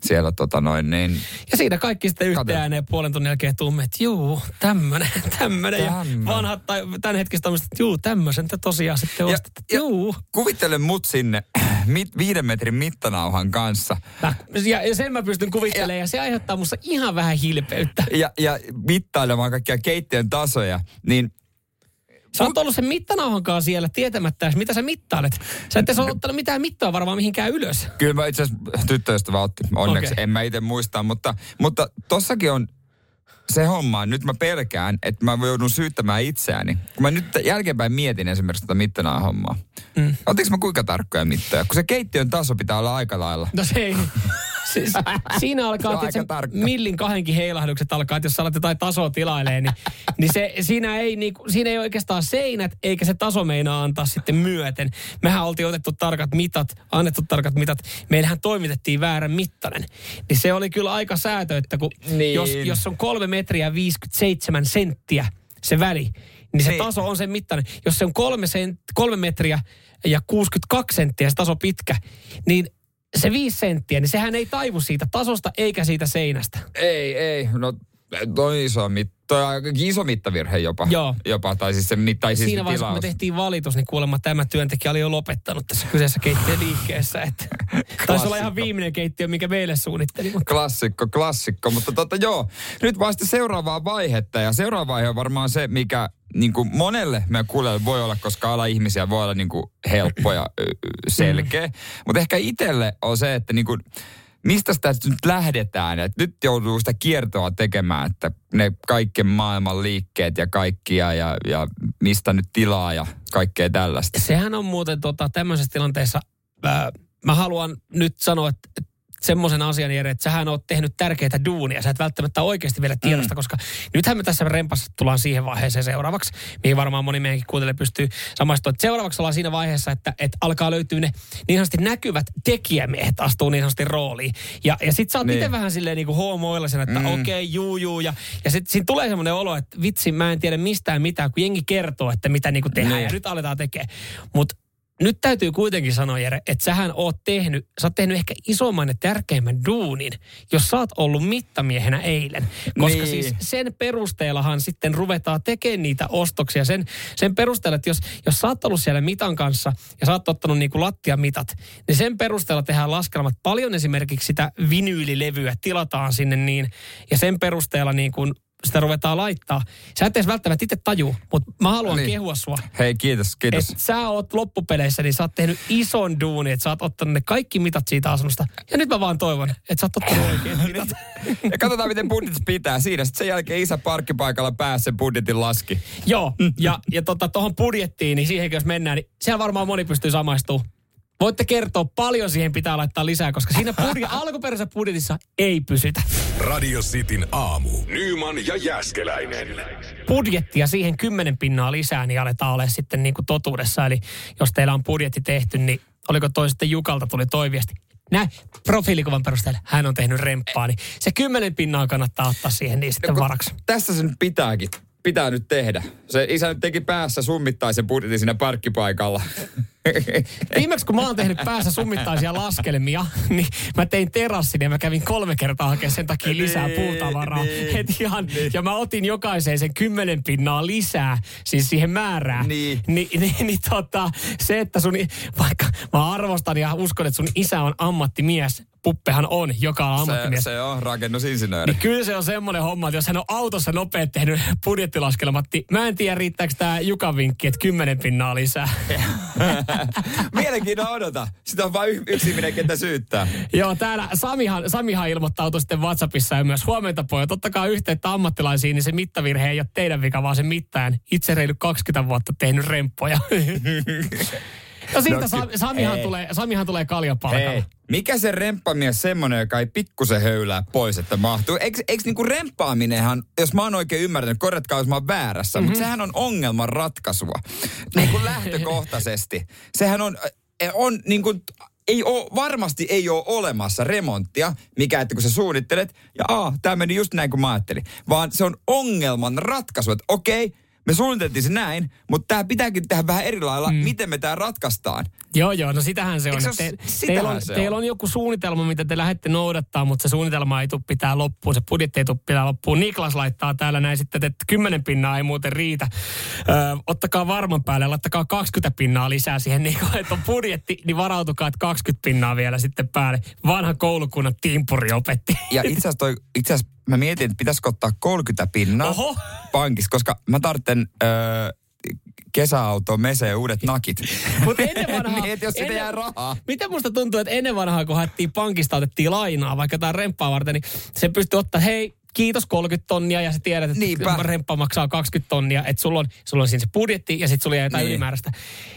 Siellä tota noin niin. Ja siinä kaikki sitten yhteen ääneen puolen tunnin jälkeen tuumme, että juu, tämmönen, tämmönen. Ja vanhat tai tämän hetkistä tämmöiset, että juu, tämmöisen te tosiaan sitten ostat. Juu. Kuvittele mut sinne mit, viiden metrin mittanauhan kanssa. Ja, ja sen mä pystyn kuvittelemaan, ja, ja se aiheuttaa musta ihan vähän hilpeyttä. Ja, ja mittailemaan kaikkia keittiön tasoja, niin... Sä oot ollut sen mittanauhankaan siellä tietämättä, mitä sä mittailet. Sä et edes ole ottanut mitään mittaa varmaan mihinkään ylös. Kyllä mä itse asiassa tyttöystävä otti, onneksi. Okay. En mä itse muista, mutta, mutta tossakin on se homma. Nyt mä pelkään, että mä joudun syyttämään itseäni. Kun mä nyt jälkeenpäin mietin esimerkiksi tätä mittanauhan hommaa. Mm. Otinko mä kuinka tarkkoja mittoja? Kun se keittiön taso pitää olla aika lailla. No se ei. Siis, siinä alkaa, että millin kahdenkin heilahdukset alkaa, että jos sä alat jotain tasoa tilailee, niin, niin se, siinä, ei, niin siinä ei oikeastaan seinät, eikä se taso meinaa antaa sitten myöten. Mehän oltiin otettu tarkat mitat, annettu tarkat mitat, meillähän toimitettiin väärän mittainen. Niin se oli kyllä aika säätö, että kun niin. jos, jos on kolme metriä viisikymmentäseitsemän senttiä se väli, niin se niin. taso on sen mittainen. Jos se on kolme, sent, kolme metriä ja kuusikymmentäkaksi senttiä se taso pitkä, niin... Se viisi senttiä, niin sehän ei taivu siitä tasosta eikä siitä seinästä. Ei, ei. No toi iso, mit, toi aika iso mittavirhe jopa. Joo. Jopa, tai siis se tai siis siinä vaiheessa, kun me tehtiin valitus, niin kuulemma tämä työntekijä oli jo lopettanut tässä kyseessä keittiöliikkeessä. Että taisi olla ihan viimeinen keittiö, mikä meille suunnitteli. Klassikko, klassikko. Mutta tota joo, nyt vaan sitten seuraavaa vaihetta. Ja seuraava vaihe on varmaan se, mikä... Niin kuin monelle meidän kuulijalle voi olla, koska ala ihmisiä voi olla niin kuin helppo ja selkeä. Mm. Mutta ehkä itselle on se, että niin kuin, mistä sitä nyt lähdetään. Et nyt joutuu sitä kiertoa tekemään, että ne kaiken maailman liikkeet ja kaikkia ja, ja mistä nyt tilaa ja kaikkea tällaista. Sehän on muuten tota, tämmöisessä tilanteessa, ää, mä haluan nyt sanoa, että semmoisen asian, Jere, että sähän oot tehnyt tärkeitä duunia. Sä et välttämättä oikeasti vielä tiedosta, mm. koska nythän me tässä rempassa tullaan siihen vaiheeseen seuraavaksi, mihin varmaan moni meidänkin kuuntelee pystyy samaistua. Seuraavaksi ollaan siinä vaiheessa, että, että alkaa löytyä ne niin sanotusti näkyvät tekijämiehet astuu niin sanotusti rooliin. Ja, ja sit sä oot niin. itse vähän silleen niin kuin hoomoillaisena, että mm. okei, okay, juu, juu. Ja, ja sit siinä tulee semmoinen olo, että vitsi, mä en tiedä mistään mitään, kun jengi kertoo, että mitä niin kuin tehdään niin. ja nyt aletaan tekemään. Mutta nyt täytyy kuitenkin sanoa, Jere, että sähän oot tehnyt, sä oot tehnyt ehkä isomman ja tärkeimmän duunin, jos sä oot ollut mittamiehenä eilen. Koska niin. siis sen perusteellahan sitten ruvetaan tekemään niitä ostoksia. Sen, sen perusteella, että jos, jos sä oot ollut siellä mitan kanssa ja sä oot ottanut niin kuin lattiamitat, niin sen perusteella tehdään laskelmat. Paljon esimerkiksi sitä vinyylilevyä tilataan sinne niin, ja sen perusteella niin kuin sitä ruvetaan laittaa. Sä et edes välttämättä itse tajuu, mutta mä haluan niin. kehua sua. Hei, kiitos, kiitos. Että sä oot loppupeleissä, niin sä oot tehnyt ison duunin, että sä oot ottanut ne kaikki mitat siitä asunnosta. Ja nyt mä vaan toivon, että sä oot ottanut oikein mitat. Ja katsotaan, miten budjetit pitää siinä. Sitten sen jälkeen isä parkkipaikalla pääsi sen budjetin laski. Joo, ja, ja tota, tohon budjettiin, niin siihenkin jos mennään, niin siellä varmaan moni pystyy samaistumaan. Voitte kertoa, paljon siihen pitää laittaa lisää, koska siinä budje- alkuperäisessä budjetissa ei pysytä. Radio Cityn aamu. Nyyman ja Jäskeläinen. Budjettia siihen kymmenen pinnaa lisää, niin aletaan olemaan sitten niin kuin totuudessa. Eli jos teillä on budjetti tehty, niin oliko toi sitten Jukalta tuli toi viesti? Näin, profiilikuvan perusteella hän on tehnyt remppaa, niin se kymmenen pinnaa kannattaa ottaa siihen niin sitten no, varaksi. Tässä se nyt pitääkin. Pitää nyt tehdä. Se isä nyt teki päässä summittaisen budjetin siinä parkkipaikalla. Viimeksi kun mä oon tehnyt päässä summittaisia laskelmia, niin mä tein terassin ja mä kävin kolme kertaa hakemaan sen takia lisää puutavaraa. Niin, heti ihan, niin. Ja mä otin jokaiseen sen kymmenen pinnaa lisää, siis siihen määrään. Niin. Ni, ni, ni, tota, se, että sun, vaikka mä arvostan ja uskon, että sun isä on ammattimies, Puppehan on, joka on ammattimies. Se, se on rakennusinsinööri. Niin kyllä se on semmoinen homma, että jos hän on autossa nopea tehnyt budjettilaskelmat, niin mä en tiedä riittääkö tämä Jukan vinkki, että kymmenen pinnaa lisää. Mielenkiinnolla odota. Sitä on vain y- yksi ihminen, ketä syyttää. Joo, täällä Samihan, Samihan ilmoittautui sitten WhatsAppissa ja myös huomenta poja. Totta kai yhteyttä ammattilaisiin, niin se mittavirhe ei ole teidän vika, vaan se mittajan. Itse reilu kaksikymmentä vuotta tehnyt remppoja. No siitä no, ky- Samihan, tulee, Samihan tulee kaljapalkalla. Mikä se remppamies semmoinen, joka ei pikkusen höylää pois, että mahtuu? Eikö, eikö niinku remppaaminenhan, jos mä oon oikein ymmärtänyt, korjatkaa jos mä oon väärässä, mm-hmm. mutta sehän on ongelman ratkaisua. Niin kuin lähtökohtaisesti. Sehän on, on niin kuin, ei oo, varmasti ei ole olemassa remonttia, mikä että kun sä suunnittelet, ja aah, tää meni just näin kuin mä ajattelin. Vaan se on ongelman ratkaisu, että okei, me suunniteltiin se näin, mutta tämä pitääkin tehdä vähän eri lailla, mm. miten me tämä ratkaistaan. Joo, joo, no sitähän se on. Te, sitähän teillä, on se teillä on joku suunnitelma, mitä te lähdette noudattaa, mutta se suunnitelma ei tule pitää loppuun, se budjetti ei tule pitää loppuun. Niklas laittaa täällä näin sitten, että kymmenen pinnaa ei muuten riitä. Ö, ottakaa varman päälle, laittakaa kaksikymmentä pinnaa lisää siihen, niin kun on budjetti, niin varautukaa, että kaksikymmentä pinnaa vielä sitten päälle. Vanha koulukunnan timpuri opetti. Ja itse asiassa toi, itse asiassa mä mietin, että pitäisikö ottaa kolmekymmentä pinnaa Oho. pankissa, koska mä tarvitsen öö, kesäauto, meseen uudet nakit. Mutta ennen vanhaa... niin, jos ennen, jää rahaa. Miten musta tuntuu, että ennen vanhaa, kun haettiin pankista, otettiin lainaa, vaikka jotain remppaa varten, niin se pystyy ottaa, hei, kiitos kolmekymmentä tonnia, ja sä tiedät, että Niinpä. remppa maksaa kaksikymmentä tonnia, että sulla on, sulla on siinä se budjetti, ja sit sulla jää jotain niin. ylimääräistä.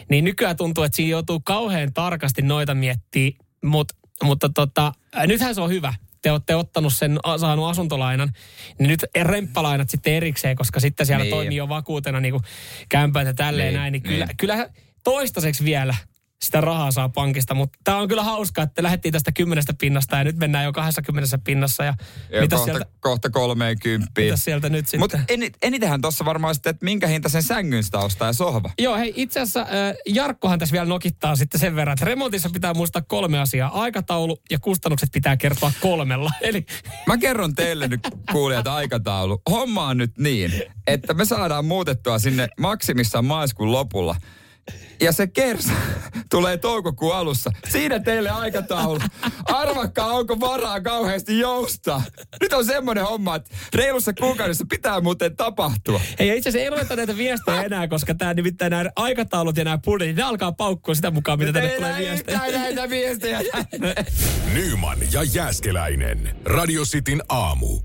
Niin nykyään tuntuu, että siinä joutuu kauhean tarkasti noita miettiä, mutta, mutta tota, nythän se on hyvä. Te olette ottanut sen, saanut asuntolainan, niin nyt remppalainat sitten erikseen, koska sitten siellä niin. toimii jo vakuutena niin kuin kämpöitä ja tälleen niin. näin. Niin kyllä, niin. kyllä toistaiseksi vielä sitä rahaa saa pankista, mutta tämä on kyllä hauskaa, että lähdettiin tästä kymmenestä pinnasta ja nyt mennään jo kahdessakymmenessä pinnassa. Ja, ja mitä kohta, sieltä, kohta kolmeenkymppiin. Mitä sieltä nyt sitten? Mutta en, enitähän tuossa varmaan sitten, että minkä hinta sen sängyn ostaa ja sohva. Joo, hei itse asiassa äh, Jarkkohan tässä vielä nokittaa sitten sen verran, että remontissa pitää muistaa kolme asiaa. Aikataulu ja kustannukset pitää kertoa kolmella. Eli... Mä kerron teille nyt kuulijat aikataulu. Homma on nyt niin, että me saadaan muutettua sinne maksimissaan maaliskuun lopulla. Ja se kersa tulee toukokuun alussa. Siinä teille aikataulu. Arvakkaa, onko varaa kauheasti joustaa. Nyt on semmoinen homma, että reilussa kuukaudessa pitää muuten tapahtua. Hei, itse asiassa ei lueta näitä viestejä enää, koska tämä nimittäin nämä aikataulut ja nämä budjetit, ne alkaa paukkua sitä mukaan, mitä tänne tulee viestejä. Ei näitä viestejä. Nyyman ja Jääskeläinen. Radio Cityn aamu.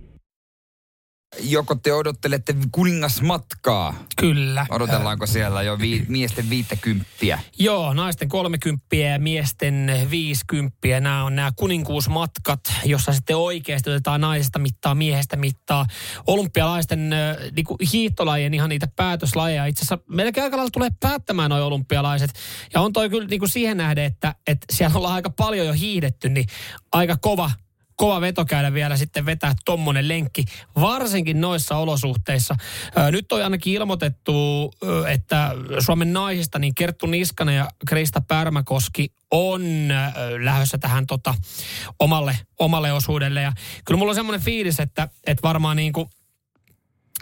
Joko te odottelette kuningasmatkaa? Kyllä. Odotellaanko siellä jo vi- miesten viittäkymppiä? Joo, naisten kolmekymppiä ja miesten viisikymppiä. Nämä on nämä kuninkuusmatkat, jossa sitten oikeasti otetaan naisesta mittaa, miehestä mittaa. Olympialaisten niin kuin hiihtolajien ihan niitä päätöslajeja. Itse asiassa melkein aika lailla tulee päättämään nuo olympialaiset. Ja on toi kyllä niin kuin siihen nähden, että, että siellä ollaan aika paljon jo hiihdetty, niin aika kova. Kova veto käydä vielä sitten vetää tommonen lenkki, varsinkin noissa olosuhteissa. Nyt on ainakin ilmoitettu, että Suomen naisista niin Kerttu Niskanen ja Krista Pärmäkoski on lähdössä tähän tota, omalle, omalle osuudelle. Ja kyllä mulla on semmoinen fiilis, että, että varmaan niin kuin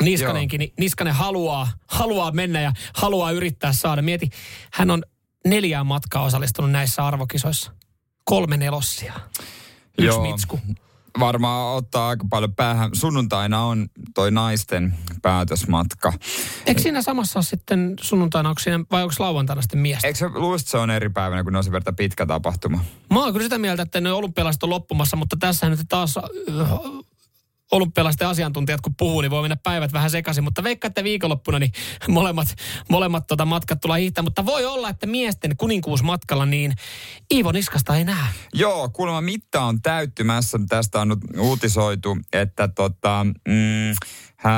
Niskanenkin, niin Niskanen haluaa, haluaa mennä ja haluaa yrittää saada. Mieti, hän on neljään matkaa osallistunut näissä arvokisoissa. Kolme nelossia. Yksi mitsku. Varmaan ottaa aika paljon päähän. Sunnuntaina on toi naisten päätösmatka. Eikö siinä samassa sitten sunnuntaina, onko siinä, vai onko lauantaina sitten miestä? Eikö luulisit, se on eri päivänä, kun ne on se verta pitkä tapahtuma? Mä oon kyllä sitä mieltä, että ne olympialaiset on loppumassa, mutta tässä nyt taas olympialaisten asiantuntijat, kun puhuu, niin voi mennä päivät vähän sekaisin. Mutta veikkaatte viikonloppuna, niin molemmat, molemmat tota matkat tulee hiihtää. Mutta voi olla, että miesten kuninkuusmatkalla, niin Iivo Niskasta ei näe. Joo, kuulemma mitta on täyttymässä. Tästä on nyt uutisoitu, että tota, mm, hä,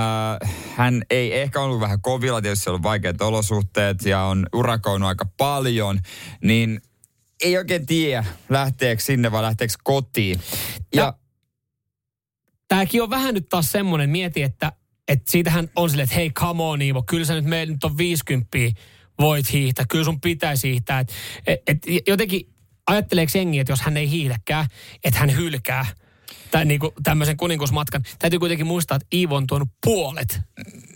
hän ei ehkä ollut vähän kovilla. Tietysti on ollut vaikeat olosuhteet ja on urakoinut aika paljon, niin ei oikein tiedä, lähteekö sinne vai lähteekö kotiin. Ja... ja tämäkin on vähän nyt taas semmoinen, mieti, että, että siitähän on silleen, että hei, come on Iivo, kyllä sä nyt meillä nyt on viisikymppiä, voit hiihtää, kyllä sun pitäisi hiihtää. Et, et, et, jotenkin ajatteleeko jengi, että jos hän ei hiihdäkään, että hän hylkää tämän, niin kuin, tämmöisen kuninkuusmatkan. Täytyy kuitenkin muistaa, että Iivo on tuonut puolet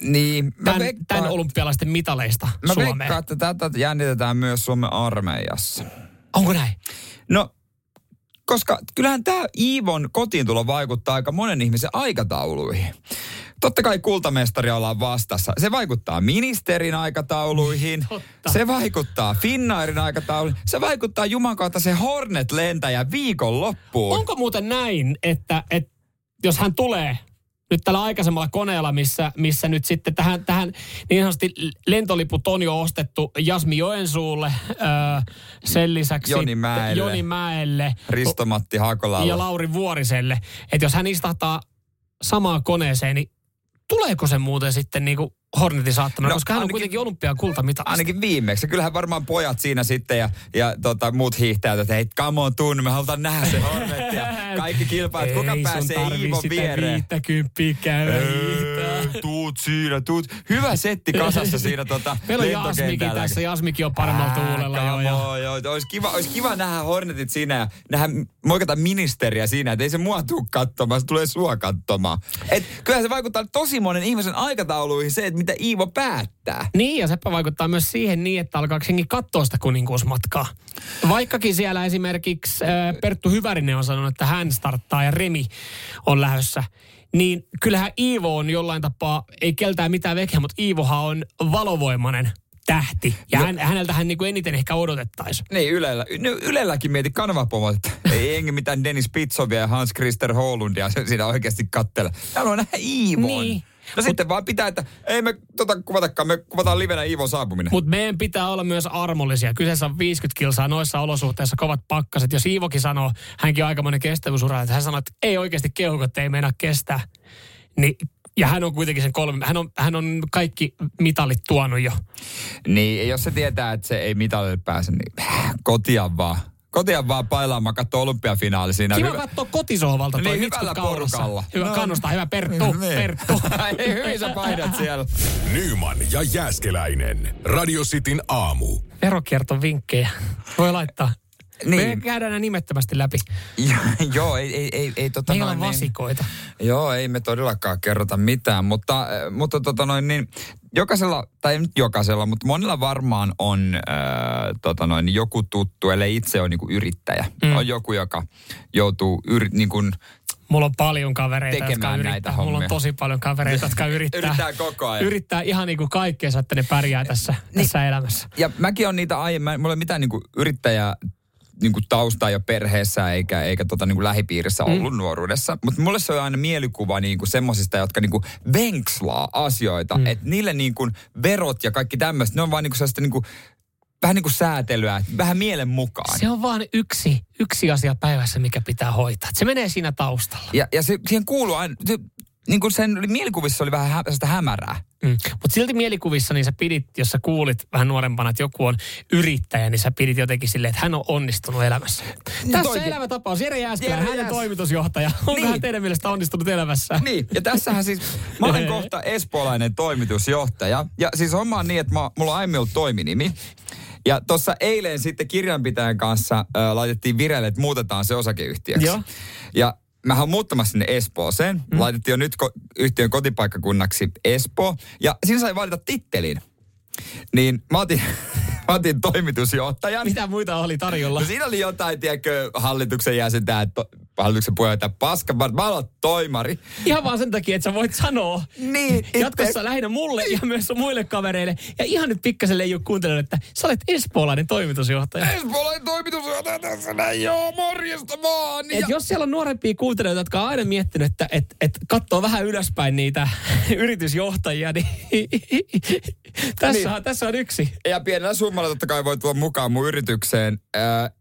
niin, tämän, veikkaan, tämän olympialaisten mitaleista mä Suomeen. Mä veikkaan, että tätä jännitetään myös Suomen armeijassa. Onko näin? No... Koska kyllähän tämä Iivon kotiintulo vaikuttaa aika monen ihmisen aikatauluihin. Totta kai kultamestari ollaan vastassa. Se vaikuttaa ministerin aikatauluihin. Totta. Se vaikuttaa Finnairin aikatauluihin. Se vaikuttaa Juman kautta se Hornet-lentäjä viikonloppuun. Onko muuten näin, että, että jos hän tulee nyt tällä aikaisemmalla koneella, missä, missä nyt sitten tähän, tähän niin sanotusti lentoliput on jo ostettu Jasmi Joensuulle, öö, sen lisäksi Joni Mäelle, Joni Mäelle Risto-Matti Hakolalle ja Lauri Vuoriselle. Että jos hän istahtaa samaan koneeseen, niin tuleeko se muuten sitten niin kuin Hornetin saattamana? No, koska hän ainakin, on kuitenkin olympiakultamitalista. Ainakin viimeksi. Kyllähän varmaan pojat siinä sitten ja, ja tota, muut hiihtäjät, että hei, come on, tunne, me halutaan nähdä se Hornet. Kaikki kilpaa, että kuka pääsee Iivon viereen. Ei sun tarvii sitä viittäkymppiä käydä hiihtää. tuut siinä, tuut. Hyvä setti kasassa siinä tota lentokentällä. Meillä on Jasmikin tässä, Jasmikin on paremmalla tuulella. Joo, joo. Olisi kiva, olis kiva nähdä Hornetit siinä ja nähdä, moikata ministeriä siinä, että ei se mua tuu katsomaan, se tulee sua katsomaan. Et kyllähän se vaikuttaa tosi monen ihmisen aikatauluihin se, että mitä Iivo päättää. Niin, ja sepä vaikuttaa myös siihen niin, että alkaa senkin katsoa sitä kuninkuusmatkaa. Vaikkakin siellä esimerkiksi äh, Perttu Hyvärinen on sanonut, että hän starttaa ja Remi on lähdössä. Niin kyllähän Iivo on jollain tapaa, ei keltää mitään vekeä, mutta Iivohan on valovoimainen tähti. Ja no, hän, häneltähän niin kuin eniten ehkä odotettaisiin. Niin, Ylellä. No, Ylelläkin mieti kanavapomot. Ei enkä mitään Dennis Pitsovia ja Hans Christer Holundia siinä oikeasti katsella. Täällä on nähdä Iivoon. Niin. No sitten mut, vaan pitää, että ei me tota kuvatakaan, me kuvataan livenä Iivon saapuminen. Mutta meidän pitää olla myös armollisia. Kyseessä on viisikymmentä kilsaa noissa olosuhteissa, kovat pakkaset. Jos Iivokin sanoo, hänkin on aikamoinen kestävyysura, että hän sanoo, että ei oikeasti keuhkot, ei meinaa kestää. Niin, ja hän on kuitenkin sen kolme, hän on, hän on kaikki mitalit tuonut jo. Niin, jos se tietää, että se ei mitalille pääse, niin kotia vaan. Kotia vaan pailaamaan, katsoo olympiafinaali siinä. Kiva katsoa kotisohvalta toi niin, hyvällä porukalla. Hyvä no, kannustaa, hyvä Perttu, niin. Perttu. Ei, hyvin sä painat siellä. Nyyman ja Jääskeläinen. Radio Cityn aamu. Verokierton vinkkejä. Voi laittaa. Niin. Me käydään nämä nimettömästi läpi. Joo, ei, ei, ei, ei tota meillä noin. Meillä on vasikoita. Niin, joo, ei me todellakaan kerrota mitään, mutta, mutta tota noin niin, jokaisella, tai nyt jokaisella, mutta monilla varmaan on äh, tota noin, joku tuttu, ellei itse ole niinku yrittäjä. Mm. On joku, joka joutuu yri, niin kuin mulla on paljon kavereita, jotka yrittää. Näitä mulla on tosi paljon kavereita, jotka yrittää. Yrittää koko ajan. Yrittää ihan niin kuin kaikkea, että ne pärjää tässä, niin, tässä elämässä. Ja mäkin on niitä aiemmin, mulla ei ole mitään niin kuin yrittäjää, niinku taustaa ja perheessä eikä, eikä tota niinku lähipiirissä ollut mm. nuoruudessa. Mutta mulle se on aina mielikuva niinku semmosista, jotka niinku venkslaa asioita. Mm. Että niille niinku verot ja kaikki tämmöistä, ne on vaan niinku sellaista niinku, vähän niinku säätelyä, vähän mielen mukaan. Se on vaan yksi, yksi asia päivässä, mikä pitää hoitaa. Et se menee siinä taustalla. Ja, ja se, siihen kuuluu aina, se, niinku sen mielikuvissa oli vähän hä, sitä hämärää. Mm. Mutta silti mielikuvissa, niin sä pidit, jos sä kuulit vähän nuorempana, että joku on yrittäjä, niin sä pidit jotenkin silleen, että hän on onnistunut elämässä. No, tässä toikin elämätapaus, Jere Jäskeläinen, hänen toimitusjohtaja. Onko hän teidän mielestä onnistunut elämässä? Niin, ja tässähän siis, mä olen kohta espoolainen toimitusjohtaja. Ja siis homma on niin, että mä, mulla on aiemmin ollut toiminimi. Ja tuossa eilen sitten kirjanpitäjän kanssa äh, laitettiin vireille, että muutetaan se osakeyhtiöksi. Joo. Ja mä oon muuttamassa sinne Espooseen. Mm. Laitettiin jo nyt ko- yhtiön kotipaikkakunnaksi Espoo. Ja siinä sai valita tittelin. Niin mä otin, mä otin toimitusjohtajan. Mitä muita oli tarjolla? No siinä oli jotain, tiedätkö, hallituksen jäsentä, to- hallituksen puheenjohtaja paska. Mä oon toimari. Ihan vaan sen takia, että sä voit sanoa. Niin. Jatkossa te... lähinnä mulle ja myös muille kavereille. Ja ihan nyt pikkaselle ei ole kuuntelut, että sä olet espoolainen toimitusjohtaja. Espoolainen toimitusjohtaja tässä näin. Joo, morjesta vaan. Ja... Et jos siellä on nuorempia kuuntelijoita, jotka on aina miettinyt, että et, et katsoo vähän ylöspäin niitä yritysjohtajia, niin tässä niin. On, tässä on yksi. Ja pienellä summalla totta kai voi tulla mukaan mun yritykseen.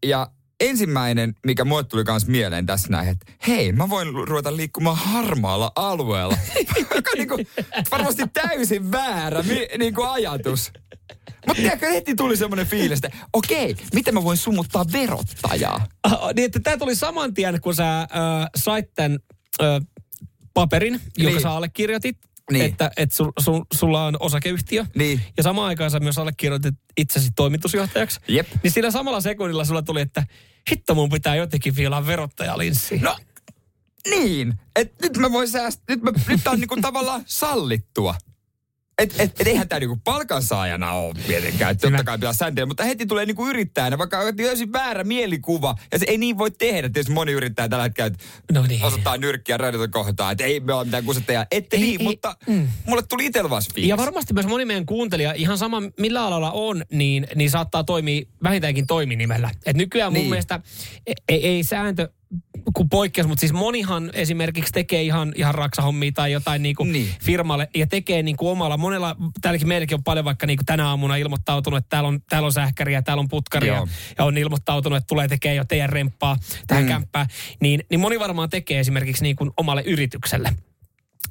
Ja ensimmäinen, mikä mulle tuli kans mieleen tässä näin, että hei, mä voin ruveta liikkumaan harmaalla alueella. Joka niinku, varmasti täysin väärä niinku ajatus. Mutta tiedätkö, heti tuli semmoinen fiilis, että okei, miten mä voin sumuttaa verottajaa? Niin, että tää tuli saman tien, kun sä äh, sait tän äh, paperin, jonka niin. sä allekirjoitit. Niin. Että et su, su, sulla on osakeyhtiö. Niin. Ja samaan aikaan sä myös allekirjoitit itsesi toimitusjohtajaksi. Jep. Niin siinä samalla sekunnilla sulla tuli, että hitto mun pitää jotenkin viilaa verottajalinssiin. No niin, että nyt mä voin säästää, nyt, mä, nyt tää on niinku tavallaan sallittua. Että et, et eihän tää niinku palkansaajana ole tietenkään, että totta kai pitää sääntöjä, mutta heti tulee niinku yrittäjänä, vaikka on täysin väärä mielikuva, ja se ei niin voi tehdä, tietysti moni yrittää tällä hetkellä, no niin. Osoittaa nyrkkiä radiota kohtaan, että ei me ole mitään kusettajaa, ette ei, niin, ei, mutta mm. mulle tuli itsellä vaan fiilis. Ja varmasti myös moni meidän kuuntelija, ihan sama millä alalla on, niin, niin saattaa toimia vähintäänkin toiminimellä. Että nykyään mun niin. mielestä ei, ei sääntö... kun poikkeus, mutta siis monihan esimerkiksi tekee ihan, ihan raksahommia tai jotain niinku niin. firmalle ja tekee niinku omalla. Monella, täälläkin meilläkin on paljon vaikka niinku tänä aamuna ilmoittautunut, että täällä on, täällä on sähkäriä, täällä on putkaria. Joo. Ja on ilmoittautunut, että tulee tekemään jo teidän remppaa tähän mm. kämppään. Niin, niin moni varmaan tekee esimerkiksi niinku omalle yritykselle.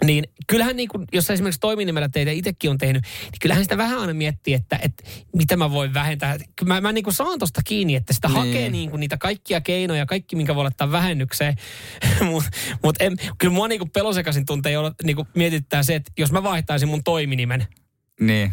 Niin kyllähän, niin kun, jos esimerkiksi toiminimellä teitä itsekin on tehnyt, niin kyllähän sitä vähän aina miettii, että, että mitä mä voin vähentää. Mä, mä niin kun saan tosta kiinni, että sitä nee. hakee niin kun niitä kaikkia keinoja, kaikki minkä voi laittaa vähennykseen. Mutta mut kyllä mua niin kun pelosekaisin tuntee, niin kun mietittää se, että jos mä vaihtaisin mun toiminimen. Niin.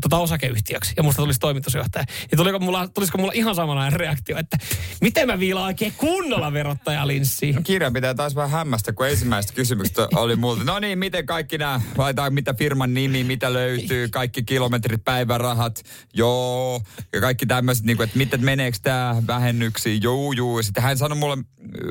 Tuota osakeyhtiöksi ja musta tulisi toimitusjohtaja. Ja tuliko mulla, tulisiko mulla ihan samanlainen reaktio, että miten mä viilaan oikein kunnolla verottajalinssiin? No, kirja pitää taas vähän hämmästä, kun ensimmäiset kysymykset oli multa. No niin, miten kaikki nämä, laitetaan mitä firman nimi, mitä löytyy, kaikki kilometrit, päivärahat, joo. Ja kaikki tämmöiset, niin kuin, että miten meneekö tämä vähennyksiin, juu, juu. Ja sitten hän sanoi mulle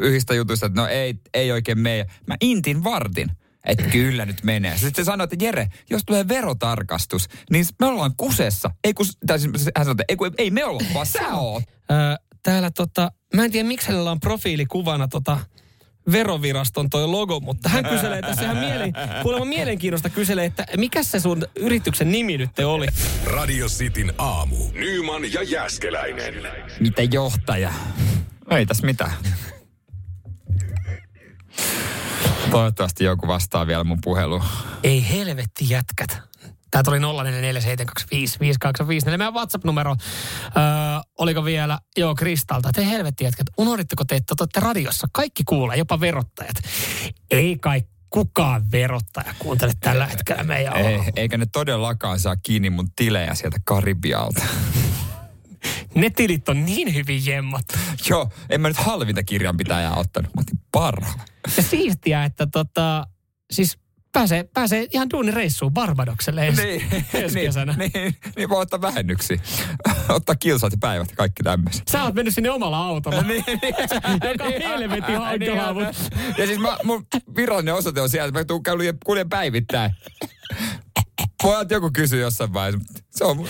yhdistä jutuista, että no ei, ei oikein meidän. Mä intin vartin. Että kyllä nyt menee. Sitten se sanoi, että Jere, jos tulee verotarkastus, niin me ollaan kusessa. Ei kus, tai siis hän sanoi, että ei, ei me olla, vaan sä oot. Öö, täällä tota, mä en tiedä miksi hänellä on profiilikuvana tota veroviraston toi logo, mutta hän kyselee tässä ihan mielen, kuulemma mielenkiinnosta kyselee, että mikä se sun yrityksen nimi nyt te oli? Radio Cityn aamu. Nyyman ja Jäskeläinen. Mitä johtaja? Ei tässä mitään. Toivottavasti joku vastaa vielä mun puheluun. Ei helvetti jätkät. Tää tuli nolla neljä neljä seitsemän kaksi viisi viisi kaksi viisi neljä. Meidän WhatsApp-numero, öö, oliko vielä, joo, Kristalta. Te helvetti jätkät, unohditteko te, että olette radiossa? Kaikki kuulee, jopa verottajat. Ei kai kukaan verottaja kuuntele tällä hetkellä meidän ei, eikä ne todellakaan saa kiinni mun tilejä sieltä Karibialta. Ne tilit on niin hyvin jemmat. Joo, en mä nyt halvinta kirjanpitäjää ottanut, mä otin parhaan. Ja siistiä, että tota, siis pääsee, pääsee ihan duunireissuun Barbadokselle ensi niin, kesänä. Niin, niin, niin voi ottaa vähennyksiä. Ottaa kilsat ja päivät ja kaikki tämmöiset. Sä oot mennyt sinne omalla autolla. Niin, joka on helvetin hankalaa. Ja siis mä, mun virallinen osoite on siellä, että mä tuun kuljen päivittäin. Pojat joku kysyy jossain vaiheessa, se on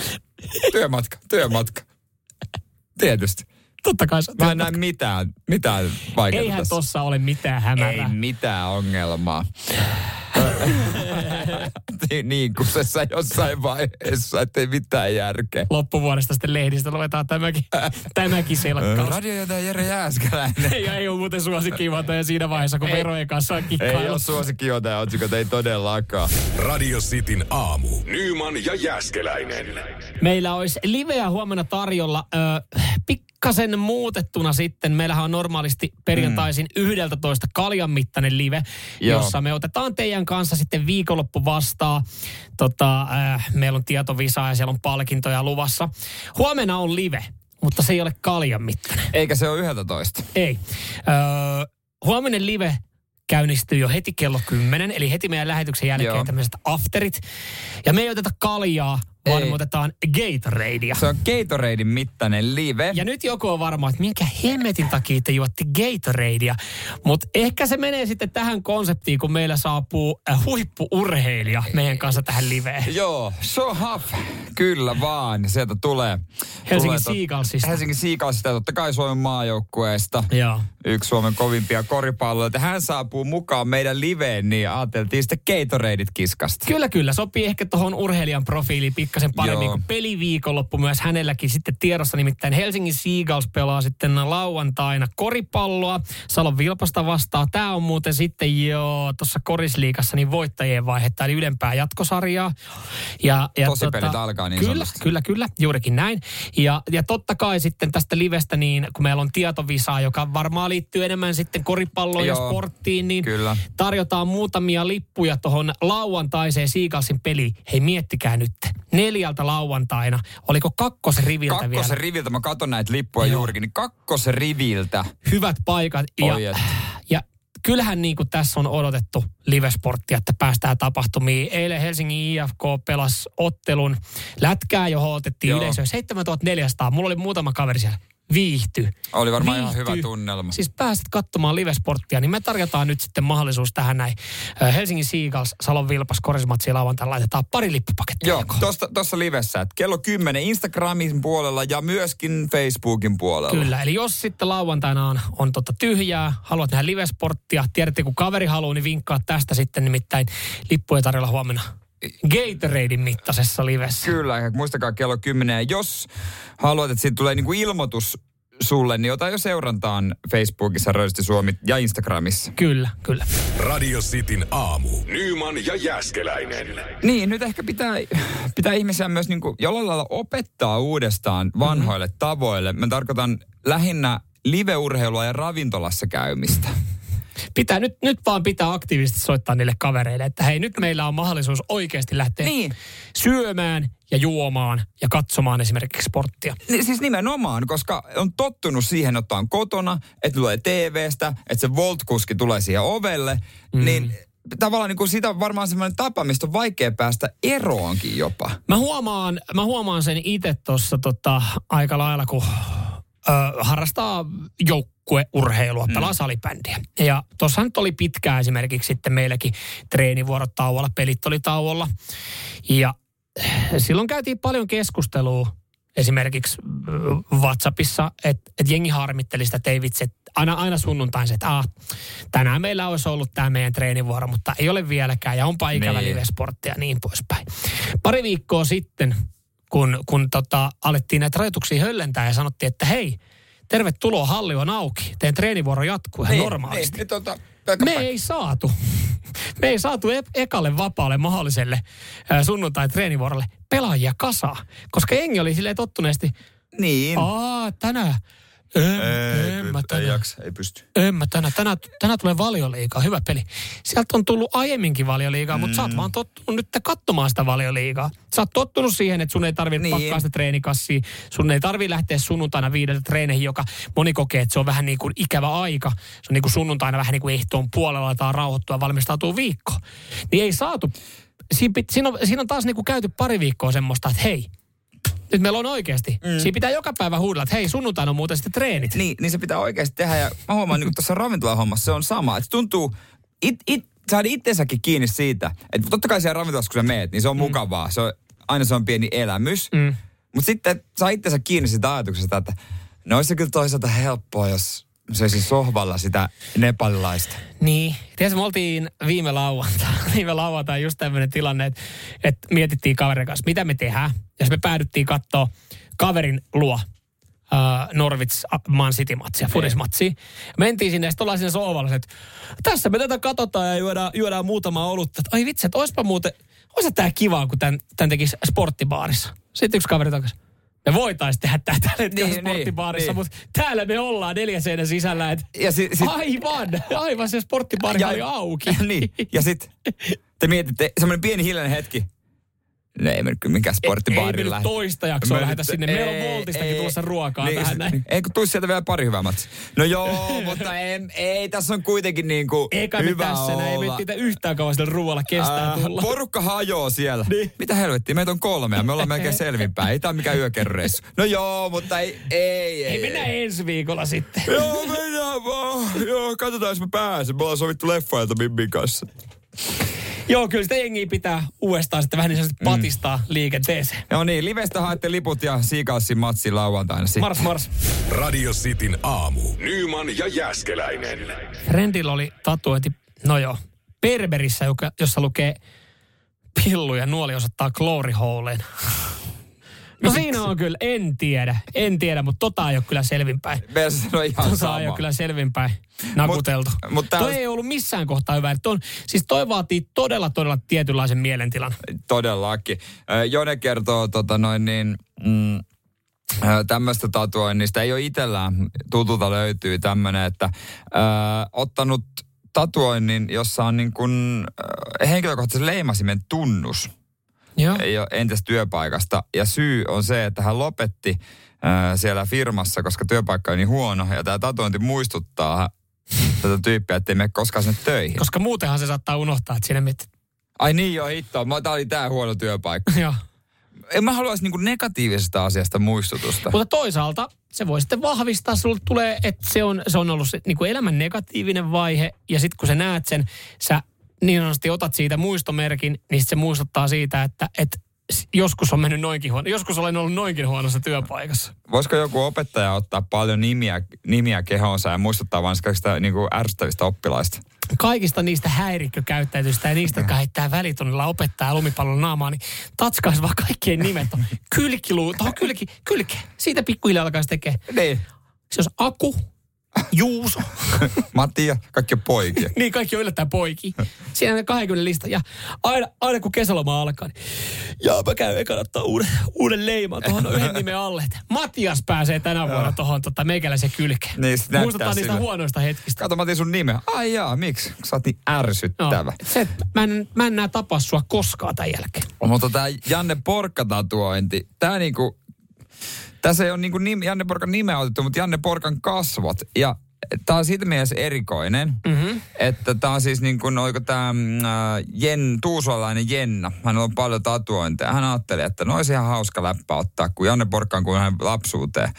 työmatka, työmatka. Tietysti. Totta kai. Mä en näe mitään, mitään vaikeaa. Eihän tässä tossa ole mitään hämärää. Ei mitään ongelmaa. Niin kuin se jossain vaiheessa, ettei mitään järkeä. Loppuvuodesta sitten lehdistä luetaan tämäkin, tämäkin selkkaus. Radio jotain Jere Jäskeläinen. Ja ei ole muuten suosikkijuontaja siinä vaiheessa, kun ei, verojen kanssa on kikkailu. Ei ole suosikkijuontaja otsikot, ei todellakaan. Radio Cityn aamu. Nyyman ja Jäskeläinen. Meillä olisi liveä huomenna tarjolla. Ö, pikkasen muutettuna sitten. Meillähän on normaalisti perjantaisin mm. yhdeltätoista kaljan mittainen live, joo, jossa me otetaan teidän kanssa sitten viikonloppu vastaan. Tota, äh, meillä on tietovisa ja siellä on palkintoja luvassa. Huomenna on live, mutta se ei ole kaljan mittainen. Eikä se ole yhdeltätoista. Ei. Öö, huominen live käynnistyy jo heti kello kymmenen, eli heti meidän lähetyksen jälkeen, joo, tämmöiset afterit. Ja me ei oteta kaljaa, vaan ei, me otetaan Gatoradea. Se on Gatoradein mittainen live. Ja nyt joku on varma, että minkä hemmetin takia te juotte Gatoradea. Mutta ehkä se menee sitten tähän konseptiin, kun meillä saapuu huippu-urheilija meidän kanssa tähän liveen. Joo, so haf. Kyllä vaan, sieltä tulee. Helsingin Seagullsista. Helsingin Seagullsista, totta kai Suomen maajoukkueesta. Joo. Yksi Suomen kovimpia koripalloja. Hän saapuu mukaan meidän liveen, niin ajateltiin sitten Gatoradeit kiskasta. Kyllä, kyllä. Sopii ehkä tuohon urheilijan profiiliin pikkasen paremmin, joo, kuin peliviikonloppu myös hänelläkin sitten tiedossa. Nimittäin Helsingin Seagulls pelaa sitten lauantaina koripalloa. Salon Vilpasta vastaa. Tämä on muuten sitten jo tuossa korisliigassa niin voittajien vaihetta, eli ylempää jatkosarjaa. Ja, ja tosi tota, pelit alkaa niin kyllä, sanotusti. Kyllä, kyllä. Juurikin näin. Ja, ja totta kai sitten tästä livestä, niin kun meillä on tietovisaa, joka varmaan liittyy enemmän sitten koripalloon, joo, ja sporttiin, niin kyllä, tarjotaan muutamia lippuja tuohon lauantaiseen Seagullsin peliin. Hei, miettikää nyt. Neljältä lauantaina. Oliko kakkosriviltä kakkos vielä? Kakkosriviltä. Mä katon näitä lippuja, joo, juurikin. Niin kakkosriviltä. Hyvät paikat. Ja, ja kyllähän niin kuin tässä on odotettu livesporttia, että päästään tapahtumiin. Eilen Helsingin I F K pelasi ottelun lätkää, johon otettiin, joo, yleisöä seitsemäntuhatta neljäsataa. Mulla oli muutama kaveri siellä. Viihty. Oli varmaan Viihty. Ihan hyvä tunnelma. Siis pääset katsomaan livesporttia, niin me tarjotaan nyt sitten mahdollisuus tähän näin. Helsingin Seagulls, Salon Vilpas, korismatsi lauantaina laitetaan pari lippupakettia. Joo, tossa, tossa livessä. Et kello kymmenen Instagramin puolella ja myöskin Facebookin puolella. Kyllä, eli jos sitten lauantaina on, on tota tyhjää, haluat nähdä livesporttia, tiedätte kun kaveri haluaa, niin vinkkaa tästä sitten, nimittäin lippuja tarjolla huomenna Gatoradein mittaisessa livessä. Kyllä, muistakaa kello kymmenen. Jos haluat, että siitä tulee niin kuin ilmoitus sulle, niin ota jo seurantaan Facebookissa Röysti Suomi ja Instagramissa. Kyllä, kyllä. Radio Cityn aamu. Nyyman ja Jäskeläinen. Niin, nyt ehkä pitää, pitää ihmisiä myös niin kuin jollain lailla opettaa uudestaan vanhoille mm-hmm. tavoille. Mä tarkoitan lähinnä live-urheilua ja ravintolassa käymistä. Pitää nyt, nyt vaan pitää aktiivisesti soittaa niille kavereille, että hei, nyt meillä on mahdollisuus oikeasti lähteä niin. syömään ja juomaan ja katsomaan esimerkiksi sporttia. Ni, siis nimenomaan, koska on tottunut siihen, että on kotona, että tulee T V:stä, että se Volt-kuski tulee siihen ovelle, mm. niin tavallaan niin kuin sitä on varmaan semmoinen tapa, mistä on vaikea päästä eroonkin jopa. Mä huomaan, mä huomaan sen itse tuossa tota, aika lailla, kun ö, harrastaa joukkoa. Urheilua, pelaa mm. salibändiä. Ja tuossa nyt oli pitkään esimerkiksi sitten meilläkin treenivuorot tauolla, pelit oli tauolla. Ja silloin käytiin paljon keskustelua esimerkiksi WhatsAppissa, että et jengi harmitteli sitä, että ei vitsi, et aina, aina sunnuntain se, että ah, tänään meillä olisi ollut tämä meidän treenivuoro, mutta ei ole vieläkään ja onpa ikävä livesporttia ja niin poispäin. Pari viikkoa sitten, kun, kun tota, alettiin näitä rajoituksia höllentää ja sanottiin, että hei, tervetuloa, halli on auki. Teidän treenivuoro jatkuu ihan niin, normaalisti. Niin, tuota, me ei saatu. Me ei saatu e- ekalle vapaalle mahdolliselle äh, sunnuntai-treenivuorolle pelaajia kasaa. Koska jengi oli silleen tottuneesti, niin. aa, tänään. En, ei, en mä tänä, ei jaksa, ei pysty. En mä tänä, tänä, tänä tulee Valioliigaa, hyvä peli. Sieltä on tullut aiemminkin Valioliigaa, mm. mutta sä oot vaan tottunut nyt katsomaan sitä Valioliigaa. Sä oot tottunut siihen, että sun ei tarvitse niin. pakkaa sitä treenikassia, sun ei tarvitse lähteä sunnuntaina viideltä treeneihin, joka moni kokee, että se on vähän niin kuin ikävä aika. Se on niin kuin sunnuntaina vähän niin kuin ehtoon puolella, tai rauhoittua, valmistautuu viikko. Niin ei saatu. Siinä on, siinä on taas niin kuin käyty pari viikkoa semmoista, että hei, nyt meillä on oikeasti. Mm. Siinä pitää joka päivä huudella, että hei, sunnuntaina on muuten sitten treenit. Niin, niin se pitää oikeasti tehdä. Ja mä huomaan, niin kun tuossa ravintolahommassa se on sama. Että tuntuu, it, it, saada itsensäkin kiinni siitä, että totta kai siellä ravintolassa, kun sä meet, niin se on mm. mukavaa. Se on, aina se on pieni elämys. Mm. Mutta sitten saa itsensä kiinni siitä ajatuksesta, että no olisi se kyllä toisaalta helppoa, jos se olisi sohvalla sitä nepalilaista. Niin. Tiedätkö, me oltiin viime lauantaina. Viime lauantaina just tämmöinen tilanne, että, että mietittiin kaverin kanssa, mitä me tehdään. Ja me päädyttiin katsoa kaverin luo äh, Norwich-Man City-matsia, fudismatsia. Mentiin sinne ja sitten ollaan siinä sohvalla, että tässä me tätä katsotaan ja juodaan, juodaan muutamaa olutta. Ai vitsi, että oispa muuten, oispa tää kivaa, kun tämän, tämän tekisi sporttibaarissa. Sitten yksi kaveri takaisin. Me voitaisiin tehdä tätä tällä hetkellä niin, sporttibaarissa, niin, mutta täällä me ollaan neljä seinän sisällä. Et ja si, si, aivan, aivan se sporttibaari oli auki. Niin, ja sitten te mietitte, semmoinen pieni hiljainen hetki. No ei mennyt kyllä minkään sporttibaarilla. Ei, ei mennyt toista jaksoa lähetä sinne. Meillä on Voltistakin tuossa ruokaa niin, tähän näin. Ei kun tuu sieltä vielä pari hyvää matsia. No joo, mutta ei, ei tässä on kuitenkin niin kuin eikä hyvä tässä, olla. Ei me niitä yhtään kauan sillä ruoalla kestää äh, tulla. Porukka hajoaa siellä. Niin. Mitä helvettiä, meitä on kolme ja me ollaan melkein selvinpäin. Ei tää ole mikään yökerreissu. No joo, mutta ei, ei, ei. Ei mennä ensi viikolla sitten. Joo, mennään vaan. Joo, katsotaan jos mä pääsen. Me ollaan sovittu leffailta Mimmin kanssa. Joo, kyllä sitä jengiä pitää uudestaan sitten vähän niin sanotusti patistaa mm. liikenteeseen. No niin, livestä haette liput ja Seagullsin matsi lauantaina sitten. Mars, mars. Radio Cityn aamu. Nyyman ja Jäskeläinen. Frendillä oli tatuointi, no joo, Berberissä, joka, jossa lukee pillu ja nuoli osoittaa glory holeen. No siinä on kyllä, en tiedä, en tiedä, mutta tota ei ole kyllä selvinpäin. Me sano ihan tota sama. Ei ole kyllä selvinpäin nakuteltu. Mut, mut toi ei ollut missään kohtaa hyvä. On, siis toi vaatii todella, todella tietynlaisen mielentilan. Todellakin. Jone kertoo tota noin niin, mm, tämmöistä tatuoinnista. Ei ole itsellään, tutulta löytyy tämmöinen, että ö, ottanut tatuoinnin, jossa on niin kuin henkilökohtaisen leimasimen tunnus. Joo. Entäs työpaikasta. Ja syy on se, että hän lopetti äh, siellä firmassa, koska työpaikka on niin huono. Ja tämä tatuointi muistuttaa tätä tyyppiä, ettei mene koskaan sinne töihin. Koska muutenhan se saattaa unohtaa, että siinä miettii. Ai niin joo, hitto. Tämä oli tämä huono työpaikka. Joo. En mä haluaisi niinku negatiivisesta asiasta muistutusta. Mutta toisaalta se voi sitten vahvistaa. Sulle tulee, että se on, se on ollut se, niinku elämän negatiivinen vaihe. Ja sitten kun sä näet sen, sä niin sanotusti otat siitä muistomerkin, niin se muistuttaa siitä, että, että joskus on mennyt noinkin huono. Joskus olen ollut noinkin huonossa työpaikassa. Voisiko joku opettaja ottaa paljon nimiä, nimiä kehoonsa ja muistuttaa vain sitä niin kuin ärsyttävistä oppilaista? Kaikista niistä häirikkökäyttäytyistä ja niistä, jotka heittää välitunnilla opettaa lumipallon naamaa, niin tatskaisi vaan kaikkien nimet on. Kylkiluu, tuohon kylki, kylke. Siitä pikkuhiljaa alkaisi tekemään. Niin. Se olisi Aku, Juuso, Mattia, kaikki on poikia. Niin, kaikki on yllättäen poikia. Siinä on kaksikymmentä lista. Ja aina, aina kun kesäloma alkaa, niin jaa, mä käyn ekana ottaa uuden, uuden leiman tuohon yhden nimen alle. Matias pääsee tänä vuonna tuohon tota, meikäläisen kylkeen. Niin, muistuttaa niistä sille huonoista hetkistä. Kato, mä otin sun nimeä. Ai jaa, miksi? Sä oot niin ärsyttävä. No, se, mä en, mä en nää tapaa sua koskaan tämän jälkeen. No, mutta tää Janne Porkka-tatuointi, tää niinku... Tässä ei ole niin kuin Janne Porkan nimeä otettu, mutta Janne Porkan kasvot. Ja tämä on siitä mielessä erikoinen, mm-hmm. että tämä on siis niin kuin, oliko tämä Jen, tuusualainen Jenna. Hänellä on paljon tatuointeja. Hän ajatteli, että no olisi ihan hauska läppä ottaa, kun Janne Porkka on kuin hänen lapsuuteen.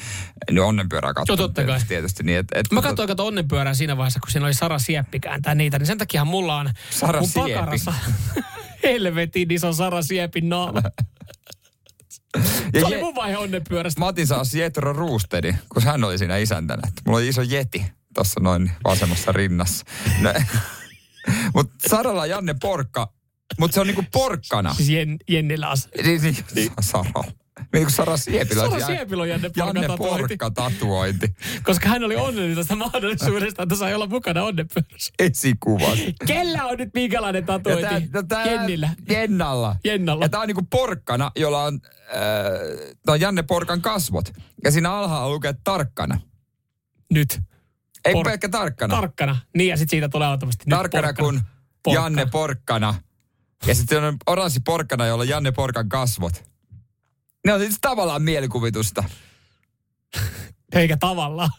Niin onnenpyörää katsotaan. Joo, totta kai. Tietysti, niin et, et, mä katsoin kato onnenpyörää siinä vaiheessa, kun siinä oli Sara Sieppi kääntää niitä. Niin sen takiahan mulla on Sara mun Sieppi. Pakarassa helvetin iso Sara Siepin naama. Ja se oli mun vaihe onnenpyörästä. Mä otin saas Jetro Roosteri, kun hän oli siinä isäntänä. Mulla oli iso jeti tuossa noin vasemmassa rinnassa. Mutta Saralla Janne Porkka, mutta se on niinku porkkana. Siis jen, Jennilas. Niin, niin, niin. Saro. Niin Sara Siepilä. Sara Siepilä on Janne Porkka, Janne Porkka tatuointi. Koska hän oli onnellinen tästä mahdollisuudesta, että sai olla mukana onnenpyörässä. Esikuvas. Kellä on nyt minkälainen tatuointi? Jennillä. Jennalla. Jennalla. Ja tää on niinku porkkana, jolla on, äh, tää on Janne Porkan kasvot. Ja siinä alhaalla lukee tarkkana. Nyt. Ei Por- pelkkä tarkkana. Tarkkana. Niin ja sit siitä tulee automasti. Tarkkana kun porkkana. Janne Porkkana. Ja sitten on oranssi porkkana, jolla on Janne Porkan kasvot. Ne on siis tavallaan mielikuvitusta. Eikä tavallaan.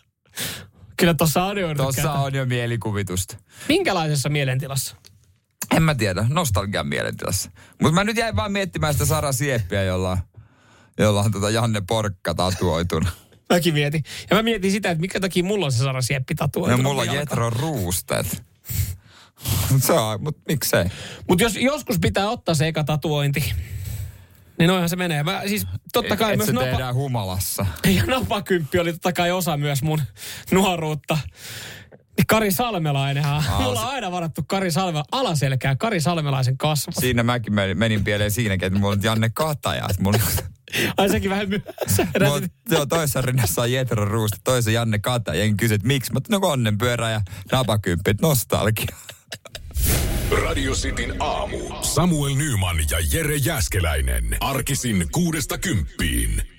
Kyllä tossa on jo... Tossa on jo mielikuvitusta. Minkälaisessa mielentilassa? En mä tiedä. Nostalgian mielentilassa. Mutta mä nyt jäin vaan miettimään sitä Sara Sieppiä, jolla, jolla on tota Janne Porkka tatuoituna. Mäkin mietin. Ja mä mietin sitä, että mikä takia mulla on se Sara Sieppi tatuoituna. No mulla on Jetro Rooster. Mutta miksei. Mutta jos joskus pitää ottaa se eka tatuointi... Niin noihan se menee. Mä, siis totta kai et myös se napa... tehdään humalassa. Ja napakymppi oli totta kai osa myös mun nuoruutta. Kari Salmelainenhan. Aa, mulla on aina varattu Kari Salmela alaselkää. Kari Salmelaisen kasvot. Siinä mäkin menin, menin pieleen siinäkin, että mulla on Janne Kataja. Mun... Ai sekin vähän myöhässä. Joo, toisessa rinnassa on Jetro Rooster, toisessa Janne Kataja. En kysy, että miksi. Mä otin no onnenpyörä ja napakymppi. Nostalgia. Radio Cityn aamu. Samuel Nyyman ja Jere Jäskeläinen. Arkisin kuudesta kymppiin.